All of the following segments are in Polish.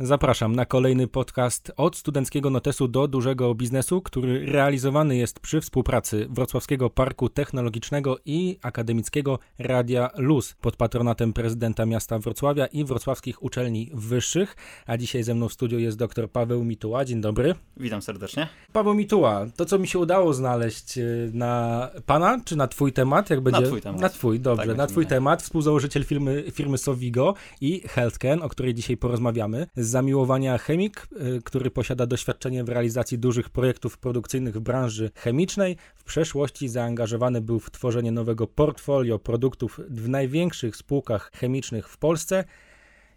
Zapraszam na kolejny podcast Od Studenckiego Notesu do Dużego Biznesu, który realizowany jest przy współpracy Wrocławskiego Parku Technologicznego i Akademickiego Radia Luz pod patronatem prezydenta miasta Wrocławia i wrocławskich uczelni wyższych. A dzisiaj ze mną w studiu jest dr Paweł Mituła. Dzień dobry. Witam serdecznie. Paweł Mituła, to co mi się udało znaleźć na pana, czy na twój temat? Jak będzie? Na twój temat. Na twój, dobrze. Tak, na twój temat. Współzałożyciel firmy Sovigo i HealthCan, o której dzisiaj porozmawiamy. Z zamiłowania chemik, który posiada doświadczenie w realizacji dużych projektów produkcyjnych w branży chemicznej. W przeszłości zaangażowany był w tworzenie nowego portfolio produktów w największych spółkach chemicznych w Polsce.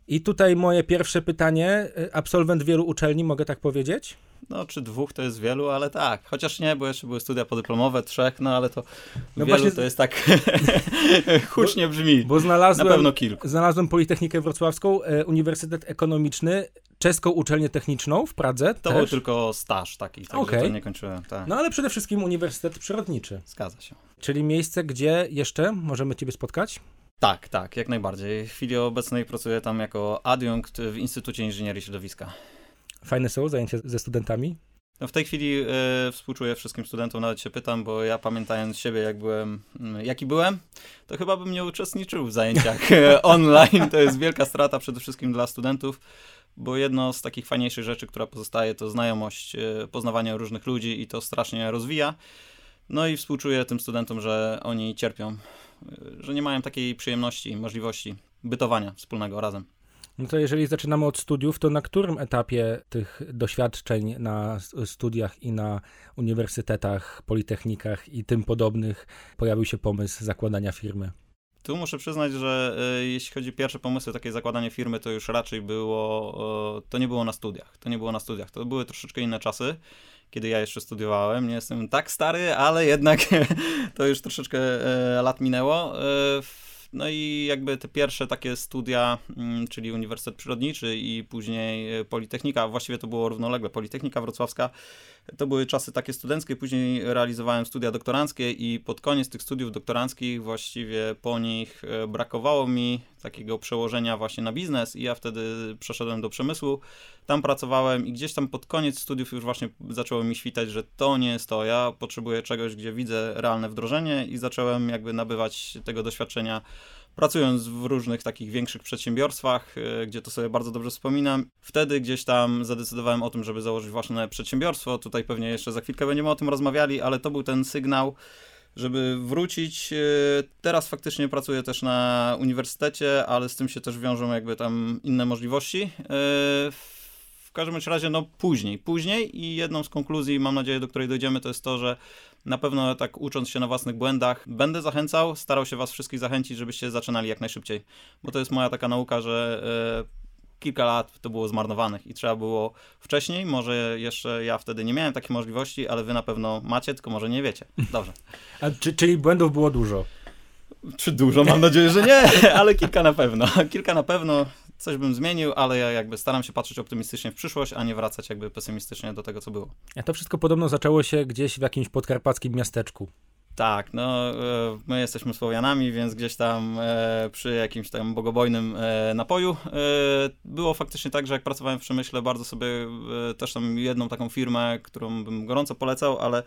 I tutaj moje pierwsze pytanie, absolwent wielu uczelni, mogę tak powiedzieć? No, czy dwóch to jest wielu, ale tak. Chociaż nie, bo jeszcze były studia podyplomowe, trzech, no ale to no wielu właśnie... to jest tak hucznie brzmi. Bo znalazłem, na pewno kilku. Znalazłem Politechnikę Wrocławską, Uniwersytet Ekonomiczny, Czeską Uczelnię Techniczną w Pradze. To też był tylko staż taki, także okay. To nie kończyłem. Tak. No ale przede wszystkim Uniwersytet Przyrodniczy. Zgadza się. Czyli miejsce, gdzie jeszcze możemy Ciebie spotkać? Tak, jak najbardziej. W chwili obecnej pracuję tam jako adiunkt w Instytucie Inżynierii Środowiska. Fajne są zajęcia ze studentami? No w tej chwili współczuję wszystkim studentom, nawet się pytam, bo ja pamiętając siebie, jaki byłem, to chyba bym nie uczestniczył w zajęciach online. To jest wielka strata przede wszystkim dla studentów, bo jedno z takich fajniejszych rzeczy, która pozostaje, to znajomość, poznawanie różnych ludzi i to strasznie rozwija. No i współczuję tym studentom, że oni cierpią, że nie mają takiej przyjemności i możliwości bytowania wspólnego razem. No to jeżeli zaczynamy od studiów, to na którym etapie tych doświadczeń na studiach i na uniwersytetach, politechnikach i tym podobnych pojawił się pomysł zakładania firmy? Tu muszę przyznać, że jeśli chodzi o pierwsze pomysły, takie zakładanie firmy, to już raczej było, to nie było na studiach, to były troszeczkę inne czasy, kiedy ja jeszcze studiowałem. Nie jestem tak stary, ale jednak to już troszeczkę lat minęło. No i jakby te pierwsze takie studia, czyli Uniwersytet Przyrodniczy i później Politechnika, właściwie to było równolegle, Politechnika Wrocławska, to były czasy takie studenckie, później realizowałem studia doktoranckie i pod koniec tych studiów doktoranckich właściwie po nich brakowało mi takiego przełożenia właśnie na biznes i ja wtedy przeszedłem do przemysłu, tam pracowałem i gdzieś tam pod koniec studiów już właśnie zaczęło mi świtać, że to nie jest to, ja potrzebuję czegoś, gdzie widzę realne wdrożenie i zacząłem jakby nabywać tego doświadczenia pracując w różnych takich większych przedsiębiorstwach, gdzie to sobie bardzo dobrze wspominam. Wtedy gdzieś tam zadecydowałem o tym, żeby założyć własne przedsiębiorstwo. Tutaj pewnie jeszcze za chwilkę będziemy o tym rozmawiali, ale to był ten sygnał, żeby wrócić. Teraz faktycznie pracuję też na uniwersytecie, ale z tym się też wiążą jakby tam inne możliwości. W każdym razie no później i jedną z konkluzji, mam nadzieję, do której dojdziemy, to jest to, że na pewno tak ucząc się na własnych błędach będę starał się was wszystkich zachęcić, żebyście zaczynali jak najszybciej, bo to jest moja taka nauka, że kilka lat to było zmarnowanych i trzeba było wcześniej, może jeszcze ja wtedy nie miałem takiej możliwości, ale wy na pewno macie, tylko może nie wiecie. Dobrze. Czyli błędów było dużo? Czy dużo? Mam nadzieję, że nie, ale kilka na pewno. Coś bym zmienił, ale ja jakby staram się patrzeć optymistycznie w przyszłość, a nie wracać jakby pesymistycznie do tego, co było. A to wszystko podobno zaczęło się gdzieś w jakimś podkarpackim miasteczku. Tak, no my jesteśmy Słowianami, więc gdzieś tam przy jakimś tam bogobojnym napoju. Było faktycznie tak, że jak pracowałem w przemyśle, bardzo sobie też tam jedną taką firmę, którą bym gorąco polecał, ale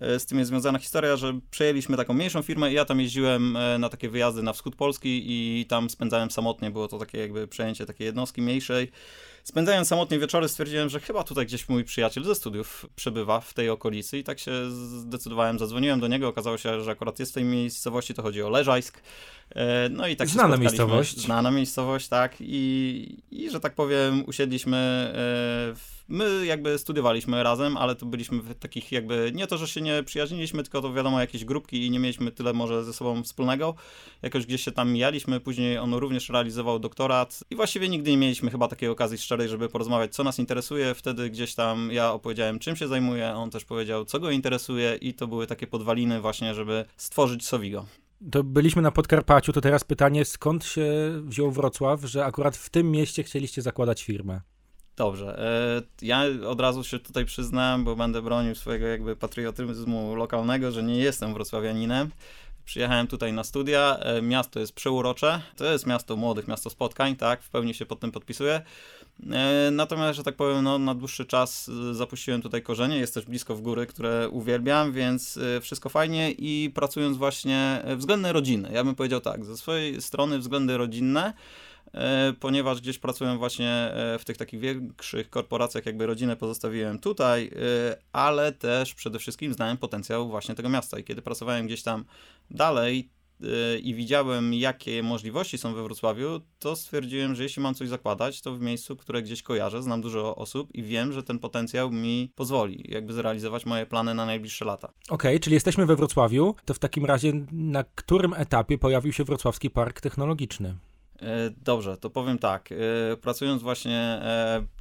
z tym jest związana historia, że przejęliśmy taką mniejszą firmę i ja tam jeździłem na takie wyjazdy na wschód Polski i tam spędzałem samotnie, było to takie jakby przejęcie takiej jednostki mniejszej. Spędzając samotnie wieczory stwierdziłem, że chyba tutaj gdzieś mój przyjaciel ze studiów przebywa w tej okolicy i tak się zdecydowałem, zadzwoniłem do niego, okazało się, że akurat jest w tej miejscowości, to chodzi o Leżajsk. No i tak się spotkaliśmy. Znana miejscowość, tak. I że tak powiem, usiedliśmy my jakby studiowaliśmy razem, ale to byliśmy w takich jakby, nie to, że się nie przyjaźniliśmy, tylko to wiadomo jakieś grupki i nie mieliśmy tyle może ze sobą wspólnego. Jakoś gdzieś się tam mijaliśmy, później on również realizował doktorat i właściwie nigdy nie mieliśmy chyba takiej okazji szczerej, żeby porozmawiać, co nas interesuje. Wtedy gdzieś tam ja opowiedziałem, czym się zajmuję, on też powiedział, co go interesuje i to były takie podwaliny właśnie, żeby stworzyć Sovigo. To byliśmy na Podkarpaciu, to teraz pytanie, skąd się wziął Wrocław, że akurat w tym mieście chcieliście zakładać firmę? Dobrze, ja od razu się tutaj przyznam, bo będę bronił swojego jakby patriotyzmu lokalnego, że nie jestem wrocławianinem. Przyjechałem tutaj na studia, miasto jest przeurocze, to jest miasto młodych, miasto spotkań, tak, w pełni się pod tym podpisuję. Natomiast, że tak powiem, no, na dłuższy czas zapuściłem tutaj korzenie, jest też blisko w góry, które uwielbiam, więc wszystko fajnie i pracując właśnie względy rodzinne. Ja bym powiedział tak, ze swojej strony względy rodzinne, ponieważ gdzieś pracuję właśnie w tych takich większych korporacjach, jakby rodzinę pozostawiłem tutaj, ale też przede wszystkim znałem potencjał właśnie tego miasta i kiedy pracowałem gdzieś tam dalej i widziałem, jakie możliwości są we Wrocławiu, to stwierdziłem, że jeśli mam coś zakładać, to w miejscu, które gdzieś kojarzę, znam dużo osób i wiem, że ten potencjał mi pozwoli jakby zrealizować moje plany na najbliższe lata. Okej, czyli jesteśmy we Wrocławiu, to w takim razie na którym etapie pojawił się Wrocławski Park Technologiczny? Dobrze, to powiem tak, pracując właśnie,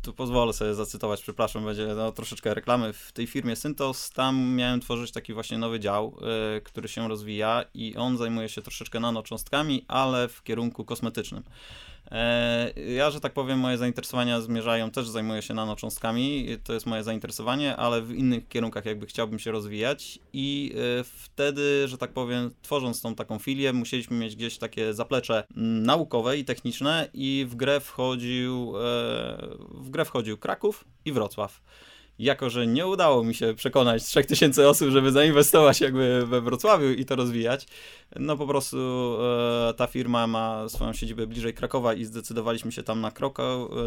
tu pozwolę sobie zacytować, przepraszam, będzie no, troszeczkę reklamy w tej firmie Synthos, tam miałem tworzyć taki właśnie nowy dział, który się rozwija i on zajmuje się troszeczkę nanocząstkami, ale w kierunku kosmetycznym. Ja, że tak powiem, moje zainteresowania zmierzają, też zajmuję się nanocząstkami, to jest moje zainteresowanie, ale w innych kierunkach jakby chciałbym się rozwijać i wtedy, że tak powiem, tworząc tą taką filię, musieliśmy mieć gdzieś takie zaplecze naukowe i techniczne i w grę wchodził Kraków i Wrocław. Jako że nie udało mi się przekonać 3000 osób, żeby zainwestować jakby we Wrocławiu i to rozwijać, no po prostu ta firma ma swoją siedzibę bliżej Krakowa i zdecydowaliśmy się tam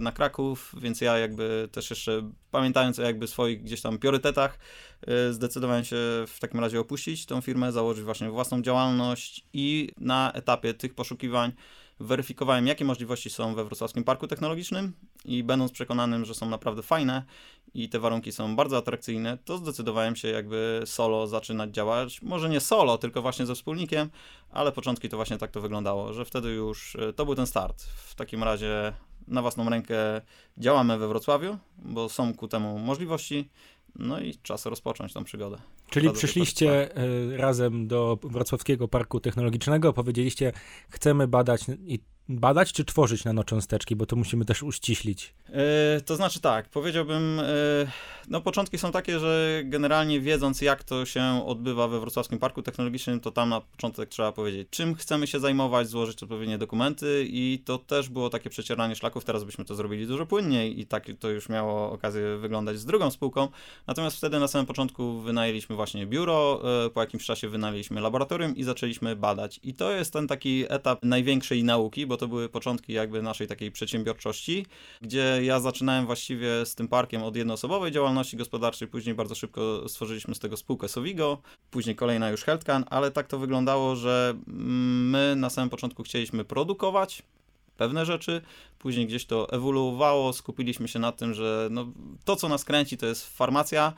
na Kraków, więc ja jakby też jeszcze pamiętając o jakby swoich gdzieś tam priorytetach, zdecydowałem się w takim razie opuścić tą firmę, założyć właśnie własną działalność i na etapie tych poszukiwań weryfikowałem, jakie możliwości są we Wrocławskim Parku Technologicznym i będąc przekonanym, że są naprawdę fajne i te warunki są bardzo atrakcyjne, to zdecydowałem się jakby solo zaczynać działać. Może nie solo, tylko właśnie ze wspólnikiem, ale początki to właśnie tak to wyglądało, że wtedy już to był ten start. W takim razie na własną rękę działamy we Wrocławiu, bo są ku temu możliwości, no i czas rozpocząć tą przygodę. Czyli przyszliście razem do Wrocławskiego Parku Technologicznego, powiedzieliście, chcemy badać czy tworzyć nanocząsteczki, bo to musimy też uściślić. To znaczy tak, powiedziałbym, no początki są takie, że generalnie wiedząc jak to się odbywa we Wrocławskim Parku Technologicznym, to tam na początek trzeba powiedzieć, czym chcemy się zajmować, złożyć odpowiednie dokumenty i to też było takie przecieranie szlaków, teraz byśmy to zrobili dużo płynniej i tak to już miało okazję wyglądać z drugą spółką, natomiast wtedy na samym początku wynajęliśmy właśnie biuro, po jakimś czasie wynajęliśmy laboratorium i zaczęliśmy badać i to jest ten taki etap największej nauki, bo to były początki jakby naszej takiej przedsiębiorczości, gdzie ja zaczynałem właściwie z tym parkiem od jednoosobowej działalności gospodarczej, później bardzo szybko stworzyliśmy z tego spółkę Sovigo, później kolejna już HealthCan, ale tak to wyglądało, że my na samym początku chcieliśmy produkować pewne rzeczy, później gdzieś to ewoluowało, skupiliśmy się na tym, że no, to co nas kręci to jest farmacja,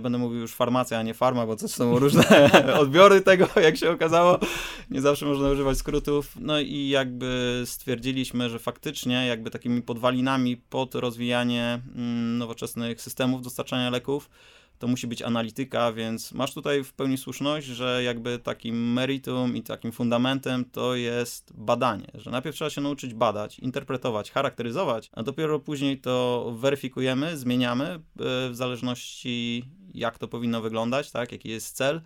będę mówił już farmacja, a nie farma, bo to są różne odbiory tego, jak się okazało, nie zawsze można używać skrótów, no i jakby stwierdziliśmy, że faktycznie jakby takimi podwalinami pod rozwijanie nowoczesnych systemów dostarczania leków to musi być analityka, więc masz tutaj w pełni słuszność, że jakby takim meritum i takim fundamentem to jest badanie, że najpierw trzeba się nauczyć badać, interpretować, charakteryzować, a dopiero później to weryfikujemy, zmieniamy w zależności jak to powinno wyglądać, tak, jaki jest cel,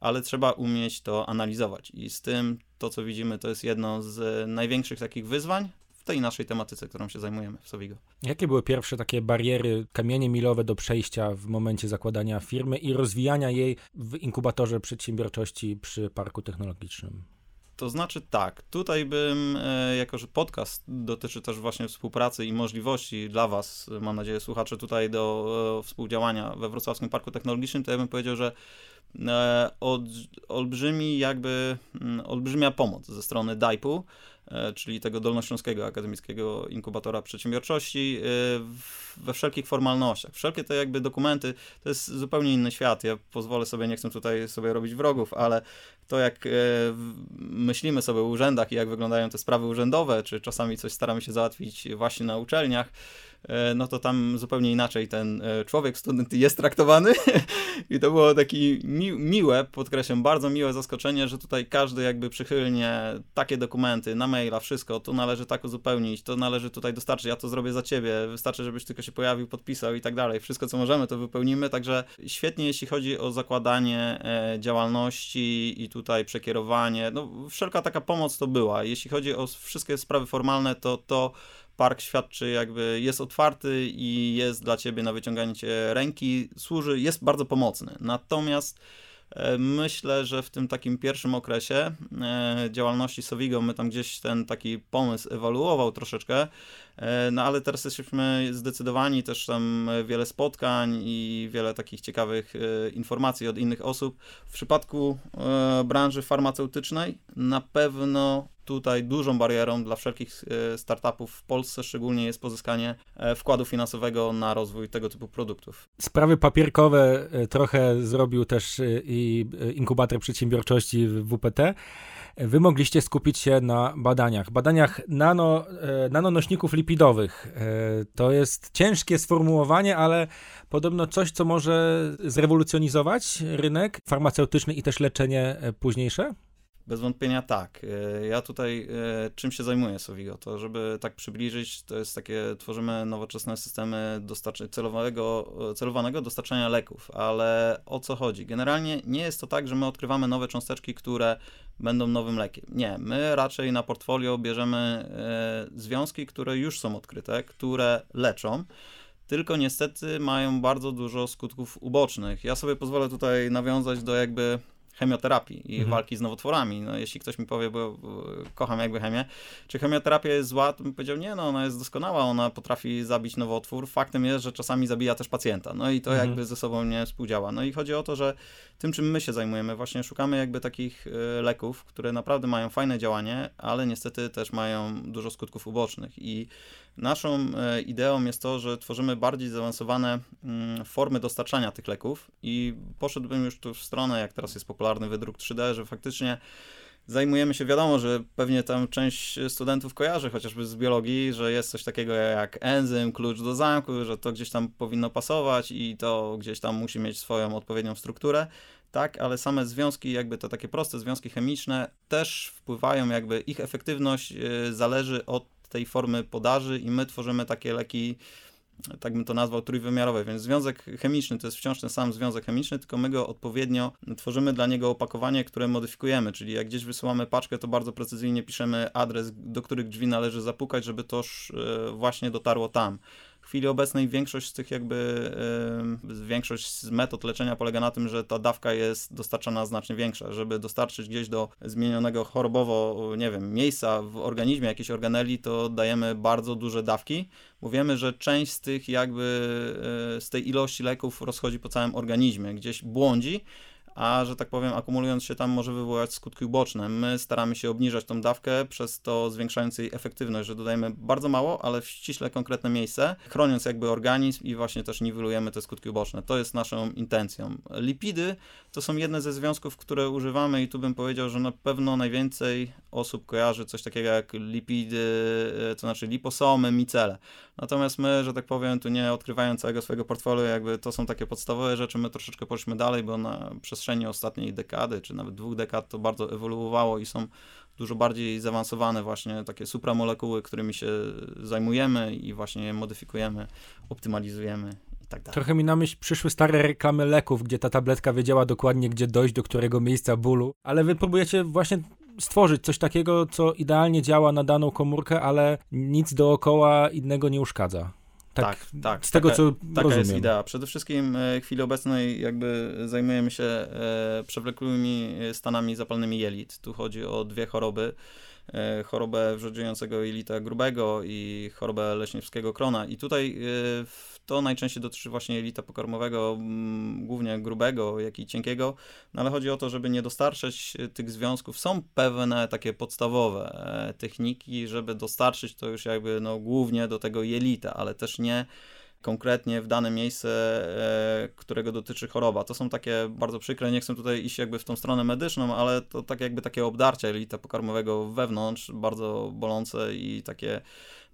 ale trzeba umieć to analizować i z tym to, co widzimy, to jest jedno z największych takich wyzwań w tej naszej tematyce, którą się zajmujemy w Sovigo. Jakie były pierwsze takie bariery, kamienie milowe do przejścia w momencie zakładania firmy i rozwijania jej w inkubatorze przedsiębiorczości przy Parku Technologicznym? To znaczy tak, tutaj bym, jako że podcast dotyczy też właśnie współpracy i możliwości dla Was, mam nadzieję słuchacze, tutaj do współdziałania we Wrocławskim Parku Technologicznym, to ja bym powiedział, że olbrzymia pomoc ze strony DAIP-u, czyli tego Dolnośląskiego Akademickiego Inkubatora Przedsiębiorczości we wszelkich formalnościach. Wszelkie te jakby dokumenty, to jest zupełnie inny świat. Ja pozwolę sobie, nie chcę tutaj sobie robić wrogów, ale to jak myślimy sobie o urzędach i jak wyglądają te sprawy urzędowe, czy czasami coś staramy się załatwić właśnie na uczelniach, no to tam zupełnie inaczej ten człowiek, student jest traktowany i to było takie miłe, podkreślam, bardzo miłe zaskoczenie, że tutaj każdy jakby przychylnie takie dokumenty na maila, wszystko, to należy tak uzupełnić, to należy tutaj dostarczyć, ja to zrobię za ciebie, wystarczy, żebyś tylko się pojawił, podpisał i tak dalej, wszystko co możemy to wypełnimy, także świetnie jeśli chodzi o zakładanie działalności i tutaj przekierowanie, no wszelka taka pomoc to była, jeśli chodzi o wszystkie sprawy formalne, to park świadczy, jakby jest otwarty i jest dla ciebie na wyciągnięcie ręki, służy, jest bardzo pomocny. Natomiast myślę, że w tym takim pierwszym okresie działalności Sovigo my tam gdzieś ten taki pomysł ewoluował troszeczkę, no ale teraz jesteśmy zdecydowani, też tam wiele spotkań i wiele takich ciekawych informacji od innych osób. W przypadku branży farmaceutycznej na pewno tutaj dużą barierą dla wszelkich startupów w Polsce szczególnie jest pozyskanie wkładu finansowego na rozwój tego typu produktów. Sprawy papierkowe trochę zrobił też i Inkubator Przedsiębiorczości w WPT. Wy mogliście skupić się na badaniach nanonośników lipidowych. To jest ciężkie sformułowanie, ale podobno coś, co może zrewolucjonizować rynek farmaceutyczny i też leczenie późniejsze? Bez wątpienia tak. Ja tutaj czym się zajmuję Sovigo? To żeby tak przybliżyć, to jest takie, tworzymy nowoczesne systemy celowanego dostarczania leków, ale o co chodzi? Generalnie nie jest to tak, że my odkrywamy nowe cząsteczki, które będą nowym lekiem. Nie, my raczej na portfolio bierzemy związki, które już są odkryte, które leczą, tylko niestety mają bardzo dużo skutków ubocznych. Ja sobie pozwolę tutaj nawiązać do jakby chemioterapii i walki z nowotworami. No, jeśli ktoś mi powie, bo kocham jakby chemię, czy chemioterapia jest zła, to bym powiedział, nie, no ona jest doskonała, ona potrafi zabić nowotwór. Faktem jest, że czasami zabija też pacjenta. No i to jakby ze sobą nie współdziała. No i chodzi o to, że tym, czym my się zajmujemy, właśnie szukamy jakby takich leków, które naprawdę mają fajne działanie, ale niestety też mają dużo skutków ubocznych. I naszą ideą jest to, że tworzymy bardziej zaawansowane formy dostarczania tych leków i poszedłbym już tu w stronę, jak teraz jest popularny wydruk 3D, że faktycznie zajmujemy się, wiadomo, że pewnie tam część studentów kojarzy chociażby z biologii, że jest coś takiego jak enzym, klucz do zamku, że to gdzieś tam powinno pasować i to gdzieś tam musi mieć swoją odpowiednią strukturę. Tak, ale same związki, jakby te takie proste związki chemiczne też wpływają, jakby ich efektywność zależy od tej formy podaży i my tworzymy takie leki, tak bym to nazwał, trójwymiarowe, więc związek chemiczny to jest wciąż ten sam związek chemiczny, tylko my go odpowiednio tworzymy dla niego opakowanie, które modyfikujemy, czyli jak gdzieś wysyłamy paczkę, to bardzo precyzyjnie piszemy adres, do których drzwi należy zapukać, żeby to właśnie dotarło tam. W chwili obecnej większość z metod leczenia polega na tym, że ta dawka jest dostarczana znacznie większa, żeby dostarczyć gdzieś do zmienionego chorobowo, nie wiem, miejsca w organizmie, jakiejś organeli, to dajemy bardzo duże dawki, bo wiemy, że część z tych z tej ilości leków rozchodzi po całym organizmie, gdzieś błądzi, a że tak powiem akumulując się tam może wywołać skutki uboczne. My staramy się obniżać tą dawkę, przez to zwiększając jej efektywność, że dodajemy bardzo mało, ale w ściśle konkretne miejsce, chroniąc jakby organizm i właśnie też niwelujemy te skutki uboczne. To jest naszą intencją. Lipidy to są jedne ze związków, które używamy i tu bym powiedział, że na pewno najwięcej osób kojarzy coś takiego jak lipidy, to znaczy liposomy, micele. Natomiast my, że tak powiem, tu nie odkrywając całego swojego portfolio, jakby to są takie podstawowe rzeczy, my troszeczkę poszliśmy dalej, bo na przestrzeni ostatniej dekady, czy nawet 2 dekad to bardzo ewoluowało i są dużo bardziej zaawansowane właśnie takie supramolekuły, którymi się zajmujemy i właśnie je modyfikujemy, optymalizujemy. Tak, tak. Trochę mi na myśl przyszły stare reklamy leków, gdzie ta tabletka wiedziała dokładnie, gdzie dojść, do którego miejsca bólu, ale wy próbujecie właśnie stworzyć coś takiego, co idealnie działa na daną komórkę, ale nic dookoła innego nie uszkadza. Tak, z tego taka, co taka rozumiem. Jest idea. Przede wszystkim w chwili obecnej jakby zajmujemy się przewlekłymi stanami zapalnymi jelit. Tu chodzi o 2 choroby. Chorobę wrzodziejącego jelita grubego i chorobę leśniewskiego krona. I tutaj to najczęściej dotyczy właśnie jelita pokarmowego, głównie grubego, jak i cienkiego, no ale chodzi o to, żeby nie dostarczać tych związków. Są pewne takie podstawowe techniki, żeby dostarczyć to już jakby głównie do tego jelita, ale też nie konkretnie w dane miejsce, którego dotyczy choroba. To są takie bardzo przykre, nie chcę tutaj iść jakby w tą stronę medyczną, ale to tak jakby takie obdarcia jelita pokarmowego wewnątrz, bardzo bolące i takie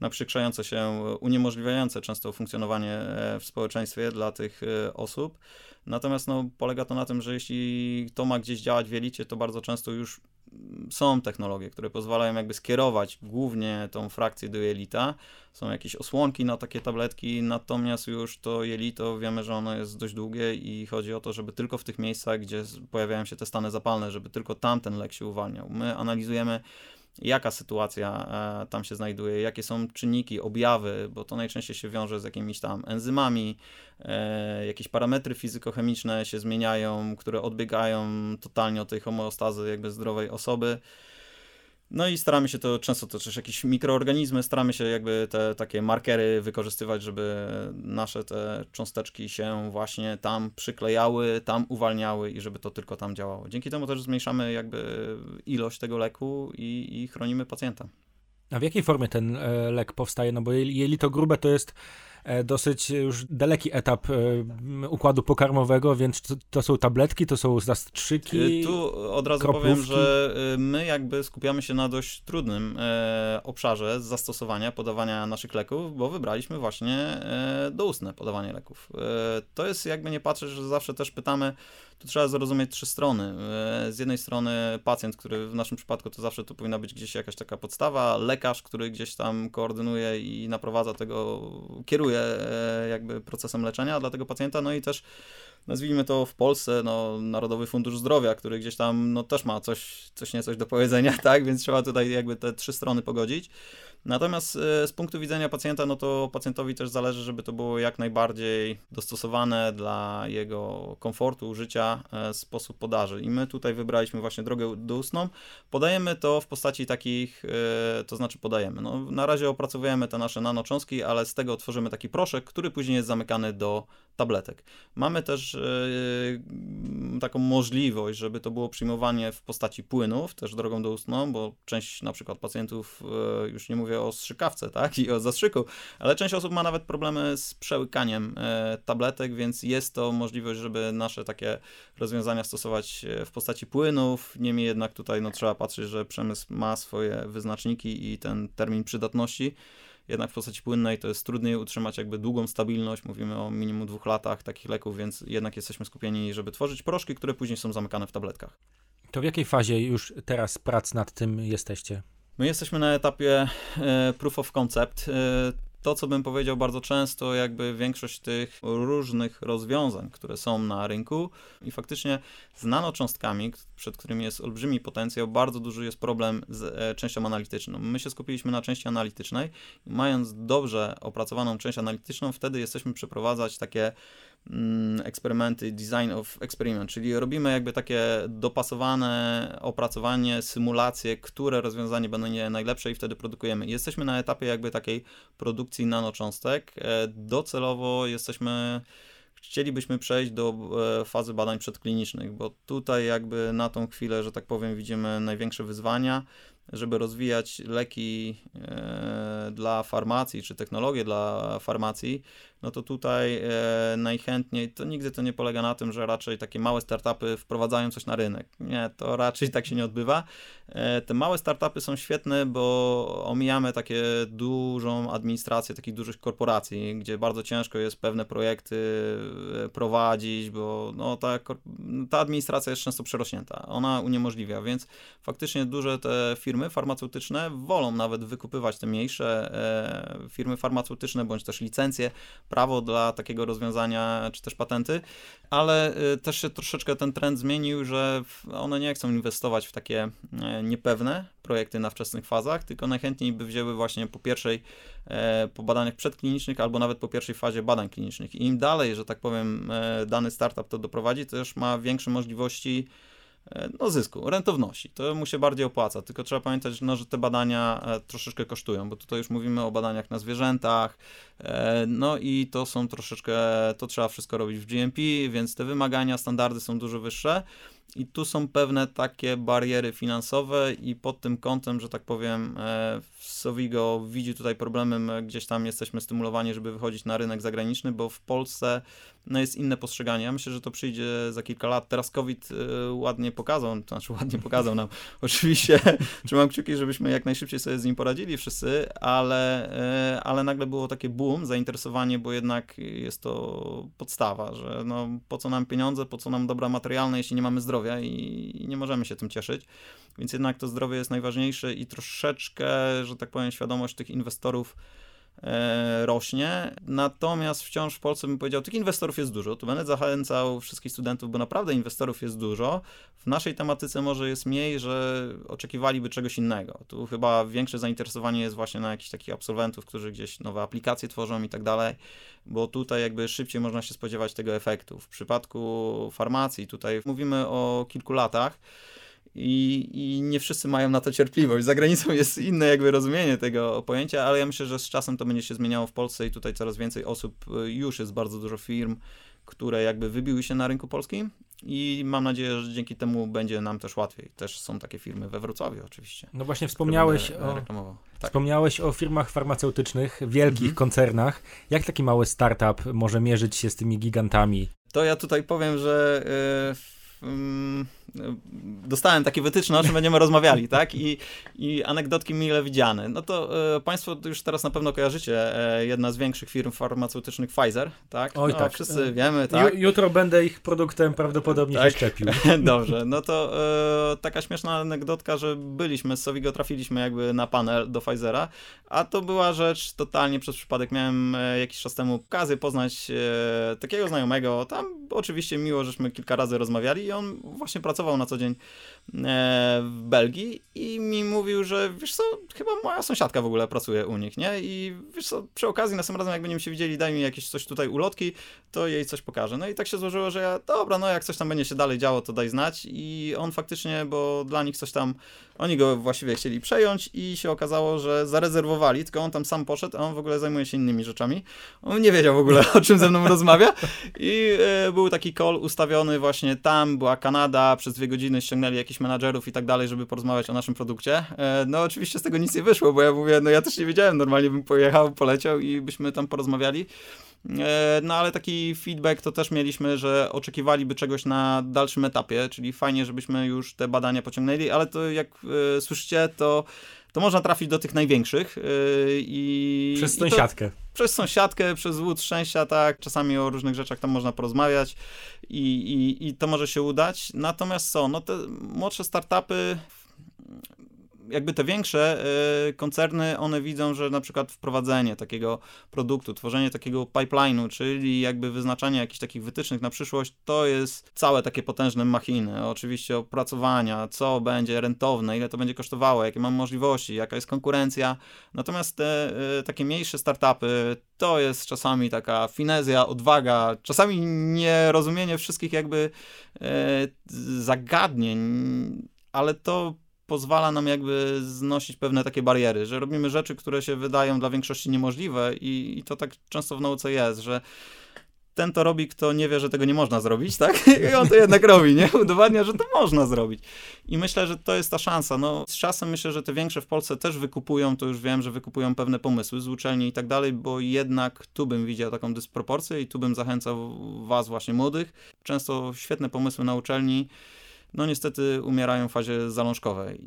naprzykrzające się, uniemożliwiające często funkcjonowanie w społeczeństwie dla tych osób. Natomiast polega to na tym, że jeśli to ma gdzieś działać w jelicie, to bardzo często już są technologie, które pozwalają jakby skierować głównie tą frakcję do jelita. Są jakieś osłonki na takie tabletki, natomiast już to jelito wiemy, że ono jest dość długie i chodzi o to, żeby tylko w tych miejscach, gdzie pojawiają się te stany zapalne, żeby tylko tamten lek się uwalniał. My analizujemy jaka sytuacja tam się znajduje, jakie są czynniki, objawy, bo to najczęściej się wiąże z jakimiś tam enzymami, jakieś parametry fizykochemiczne się zmieniają, które odbiegają totalnie od tej homeostazy jakby zdrowej osoby. No i staramy się to, często to też jakieś mikroorganizmy, staramy się jakby te takie markery wykorzystywać, żeby nasze te cząsteczki się właśnie tam przyklejały, tam uwalniały i żeby to tylko tam działało. Dzięki temu też zmniejszamy jakby ilość tego leku i chronimy pacjenta. A w jakiej formie ten lek powstaje? No bo jelito grube to jest dosyć już daleki etap układu pokarmowego, więc to są tabletki, to są zastrzyki, tu od razu kroplówki. Powiem, że my jakby skupiamy się na dość trudnym obszarze zastosowania, podawania naszych leków, bo wybraliśmy właśnie doustne podawanie leków. To jest jakby nie patrzeć, że zawsze też pytamy, tu trzeba zrozumieć trzy strony. Z jednej strony pacjent, który w naszym przypadku to zawsze tu powinna być gdzieś jakaś taka podstawa, lekarz, który gdzieś tam koordynuje i naprowadza tego, kieruje jakby procesem leczenia dla tego pacjenta, no i też nazwijmy to w Polsce, no, Narodowy Fundusz Zdrowia, który gdzieś tam no, też ma coś do powiedzenia, tak, więc trzeba tutaj jakby te trzy strony pogodzić. Natomiast z punktu widzenia pacjenta, no to pacjentowi też zależy, żeby to było jak najbardziej dostosowane dla jego komfortu, życia, sposób podaży. I my tutaj wybraliśmy właśnie drogę doustną. Podajemy to w postaci takich, to znaczy podajemy. No, na razie opracowujemy te nasze nanocząstki, ale z tego tworzymy taki proszek, który później jest zamykany do tabletek. Mamy też taką możliwość, żeby to było przyjmowanie w postaci płynów, też drogą doustną, bo część na przykład pacjentów, już nie mówię o strzykawce, tak, i o zastrzyku, ale część osób ma nawet problemy z przełykaniem tabletek, więc jest to możliwość, żeby nasze takie rozwiązania stosować w postaci płynów. Niemniej jednak tutaj no, trzeba patrzeć, że przemysł ma swoje wyznaczniki i ten termin przydatności. Jednak w postaci płynnej to jest trudniej utrzymać jakby długą stabilność, mówimy o minimum 2 latach takich leków, więc jednak jesteśmy skupieni, żeby tworzyć proszki, które później są zamykane w tabletkach. To w jakiej fazie już teraz prac nad tym jesteście? My jesteśmy na etapie proof of concept. To, co bym powiedział bardzo często, jakby większość tych różnych rozwiązań, które są na rynku i faktycznie z nanocząstkami, przed którymi jest olbrzymi potencjał, bardzo duży jest problem z częścią analityczną. My się skupiliśmy na części analitycznej i mając dobrze opracowaną część analityczną, wtedy jesteśmy przeprowadzać takie eksperymenty, design of experiment, czyli robimy jakby takie dopasowane opracowanie, symulacje, które rozwiązanie będzie najlepsze i wtedy produkujemy. Jesteśmy na etapie jakby takiej produkcji nanocząstek. Docelowo chcielibyśmy przejść do fazy badań przedklinicznych, bo tutaj jakby na tą chwilę, że tak powiem, widzimy największe wyzwania, żeby rozwijać leki dla farmacji, czy technologie dla farmacji, no to tutaj najchętniej, to nigdy to nie polega na tym, że raczej takie małe startupy wprowadzają coś na rynek. Nie, to raczej tak się nie odbywa. Te małe startupy są świetne, bo omijamy takie dużą administrację takich dużych korporacji, gdzie bardzo ciężko jest pewne projekty prowadzić, bo no, ta administracja jest często przerośnięta. Ona uniemożliwia, więc faktycznie duże te firmy farmaceutyczne wolą nawet wykupywać te mniejsze firmy farmaceutyczne, bądź też licencje, prawo dla takiego rozwiązania, czy też patenty, ale też się troszeczkę ten trend zmienił, że one nie chcą inwestować w takie niepewne projekty na wczesnych fazach, tylko najchętniej by wzięły właśnie po badaniach przedklinicznych albo nawet po pierwszej fazie badań klinicznych. I im dalej, że tak powiem, dany startup to doprowadzi, to też ma większe możliwości zysku, rentowności. To mu się bardziej opłaca, tylko trzeba pamiętać, no, że te badania troszeczkę kosztują, bo tutaj już mówimy o badaniach na zwierzętach, no i to są troszeczkę, to trzeba wszystko robić w GMP, więc te wymagania, standardy są dużo wyższe i tu są pewne takie bariery finansowe i pod tym kątem, że tak powiem, Sovigo widzi tutaj problemy, my gdzieś tam jesteśmy stymulowani, żeby wychodzić na rynek zagraniczny, bo w Polsce no, jest inne postrzeganie. Ja myślę, że to przyjdzie za kilka lat. Teraz COVID ładnie pokazał nam oczywiście, trzymam kciuki, żebyśmy jak najszybciej sobie z nim poradzili wszyscy, ale nagle było takie boom, zainteresowanie, bo jednak jest to podstawa, że no, po co nam pieniądze, po co nam dobra materialne, jeśli nie mamy zdrowia i nie możemy się tym cieszyć. Więc jednak to zdrowie jest najważniejsze i troszeczkę, że tak powiem, świadomość tych inwestorów rośnie, natomiast wciąż w Polsce bym powiedział, tych inwestorów jest dużo, tu będę zachęcał wszystkich studentów, bo naprawdę inwestorów jest dużo, w naszej tematyce może jest mniej, że oczekiwaliby czegoś innego, tu chyba większe zainteresowanie jest właśnie na jakichś takich absolwentów, którzy gdzieś nowe aplikacje tworzą i tak dalej, bo tutaj jakby szybciej można się spodziewać tego efektu. W przypadku farmacji tutaj mówimy o kilku latach, I nie wszyscy mają na to cierpliwość. Za granicą jest inne jakby rozumienie tego pojęcia, ale ja myślę, że z czasem to będzie się zmieniało w Polsce i tutaj coraz więcej osób, już jest bardzo dużo firm, które jakby wybiły się na rynku polskim i mam nadzieję, że dzięki temu będzie nam też łatwiej. Też są takie firmy we Wrocławiu oczywiście. No właśnie wspomniałeś o firmach farmaceutycznych, wielkich koncernach. Jak taki mały startup może mierzyć się z tymi gigantami? To ja tutaj powiem, że... dostałem takie wytyczne, o czym będziemy rozmawiali, tak? I anegdotki mile widziane. No to państwo już teraz na pewno kojarzycie jedna z większych firm farmaceutycznych, Pfizer, tak? Oj, no, tak. Wszyscy wiemy, tak? Jutro będę ich produktem prawdopodobnie się szczepił. Dobrze, no to taka śmieszna anegdotka, że byliśmy z Sovigo, trafiliśmy jakby na panel do Pfizera, a to była rzecz totalnie przez przypadek. Miałem jakiś czas temu okazję poznać takiego znajomego, tam oczywiście miło, żeśmy kilka razy rozmawiali i on właśnie pracował na co dzień w Belgii i mi mówił, że wiesz co, chyba moja sąsiadka w ogóle pracuje u nich, nie? I wiesz co, przy okazji następnym razem jak będziemy się widzieli, daj mi jakieś coś tutaj ulotki, to jej coś pokażę. No i tak się złożyło, że ja, dobra, no jak coś tam będzie się dalej działo, to daj znać i on faktycznie, bo dla nich coś tam, oni go właściwie chcieli przejąć i się okazało, że zarezerwowali, tylko on tam sam poszedł, a on w ogóle zajmuje się innymi rzeczami. On nie wiedział w ogóle, o czym ze mną rozmawia i był taki call ustawiony właśnie tam, była Kanada, przez 2 godziny ściągnęli jakichś menadżerów i tak dalej, żeby porozmawiać o naszym produkcie. No oczywiście z tego nic nie wyszło, bo ja mówię, no ja też nie wiedziałem, normalnie bym pojechał, poleciał i byśmy tam porozmawiali. No ale taki feedback to też mieliśmy, że oczekiwaliby czegoś na dalszym etapie, czyli fajnie, żebyśmy już te badania pociągnęli, ale to jak słyszycie, to można trafić do tych największych. Przez sąsiadkę. Przez sąsiadkę, przez łód szczęścia, tak. Czasami o różnych rzeczach tam można porozmawiać i to może się udać. Natomiast co, no te młodsze startupy, jakby te większe koncerny, one widzą, że na przykład wprowadzenie takiego produktu, tworzenie takiego pipeline'u, czyli jakby wyznaczanie jakichś takich wytycznych na przyszłość, to jest całe takie potężne machiny. Oczywiście opracowania, co będzie rentowne, ile to będzie kosztowało, jakie mam możliwości, jaka jest konkurencja. Natomiast te takie mniejsze startupy, to jest czasami taka finezja, odwaga, czasami nierozumienie wszystkich jakby zagadnień, ale to pozwala nam jakby znosić pewne takie bariery, że robimy rzeczy, które się wydają dla większości niemożliwe i to tak często w nauce jest, że ten to robi, kto nie wie, że tego nie można zrobić, tak? I on to jednak robi, nie? Udowadnia, że to można zrobić. I myślę, że to jest ta szansa. No, z czasem myślę, że te większe w Polsce też wykupują, to już wiem, że wykupują pewne pomysły z uczelni i tak dalej, bo jednak tu bym widział taką dysproporcję i tu bym zachęcał was właśnie młodych. Często świetne pomysły na uczelni no niestety umierają w fazie zalążkowej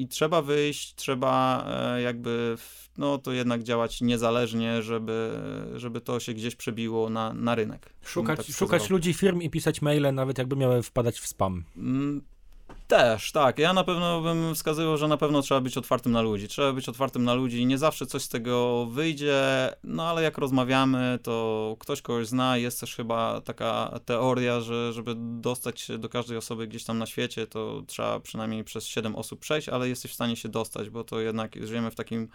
i trzeba wyjść, trzeba jakby, no to jednak działać niezależnie, żeby to się gdzieś przebiło na rynek. Szukać ludzi, firm i pisać maile, nawet jakby miały wpadać w spam. Też, tak. Ja na pewno bym wskazywał, że na pewno trzeba być otwartym na ludzi. Nie zawsze coś z tego wyjdzie, no ale jak rozmawiamy, to ktoś kogoś zna. Jest też chyba taka teoria, że żeby dostać się do każdej osoby gdzieś tam na świecie, to trzeba przynajmniej przez 7 osób przejść, ale jesteś w stanie się dostać, bo to jednak żyjemy w takim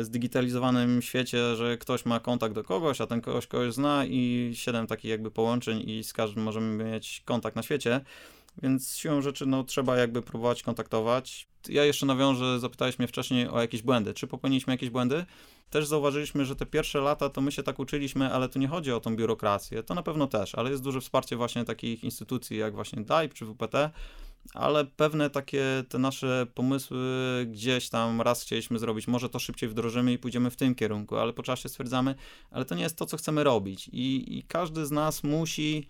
zdigitalizowanym świecie, że ktoś ma kontakt do kogoś, a ten kogoś zna i 7 takich jakby połączeń i z każdym możemy mieć kontakt na świecie. Więc siłą rzeczy no, trzeba jakby próbować kontaktować. Ja jeszcze nawiążę, zapytałeś mnie wcześniej o jakieś błędy. Czy popełniliśmy jakieś błędy? Też zauważyliśmy, że te pierwsze lata to my się tak uczyliśmy, ale tu nie chodzi o tą biurokrację. To na pewno też, ale jest duże wsparcie właśnie takich instytucji jak właśnie DAIP czy WPT, ale pewne takie te nasze pomysły gdzieś tam raz chcieliśmy zrobić, może to szybciej wdrożymy i pójdziemy w tym kierunku, ale po czasie stwierdzamy, ale to nie jest to, co chcemy robić i każdy z nas musi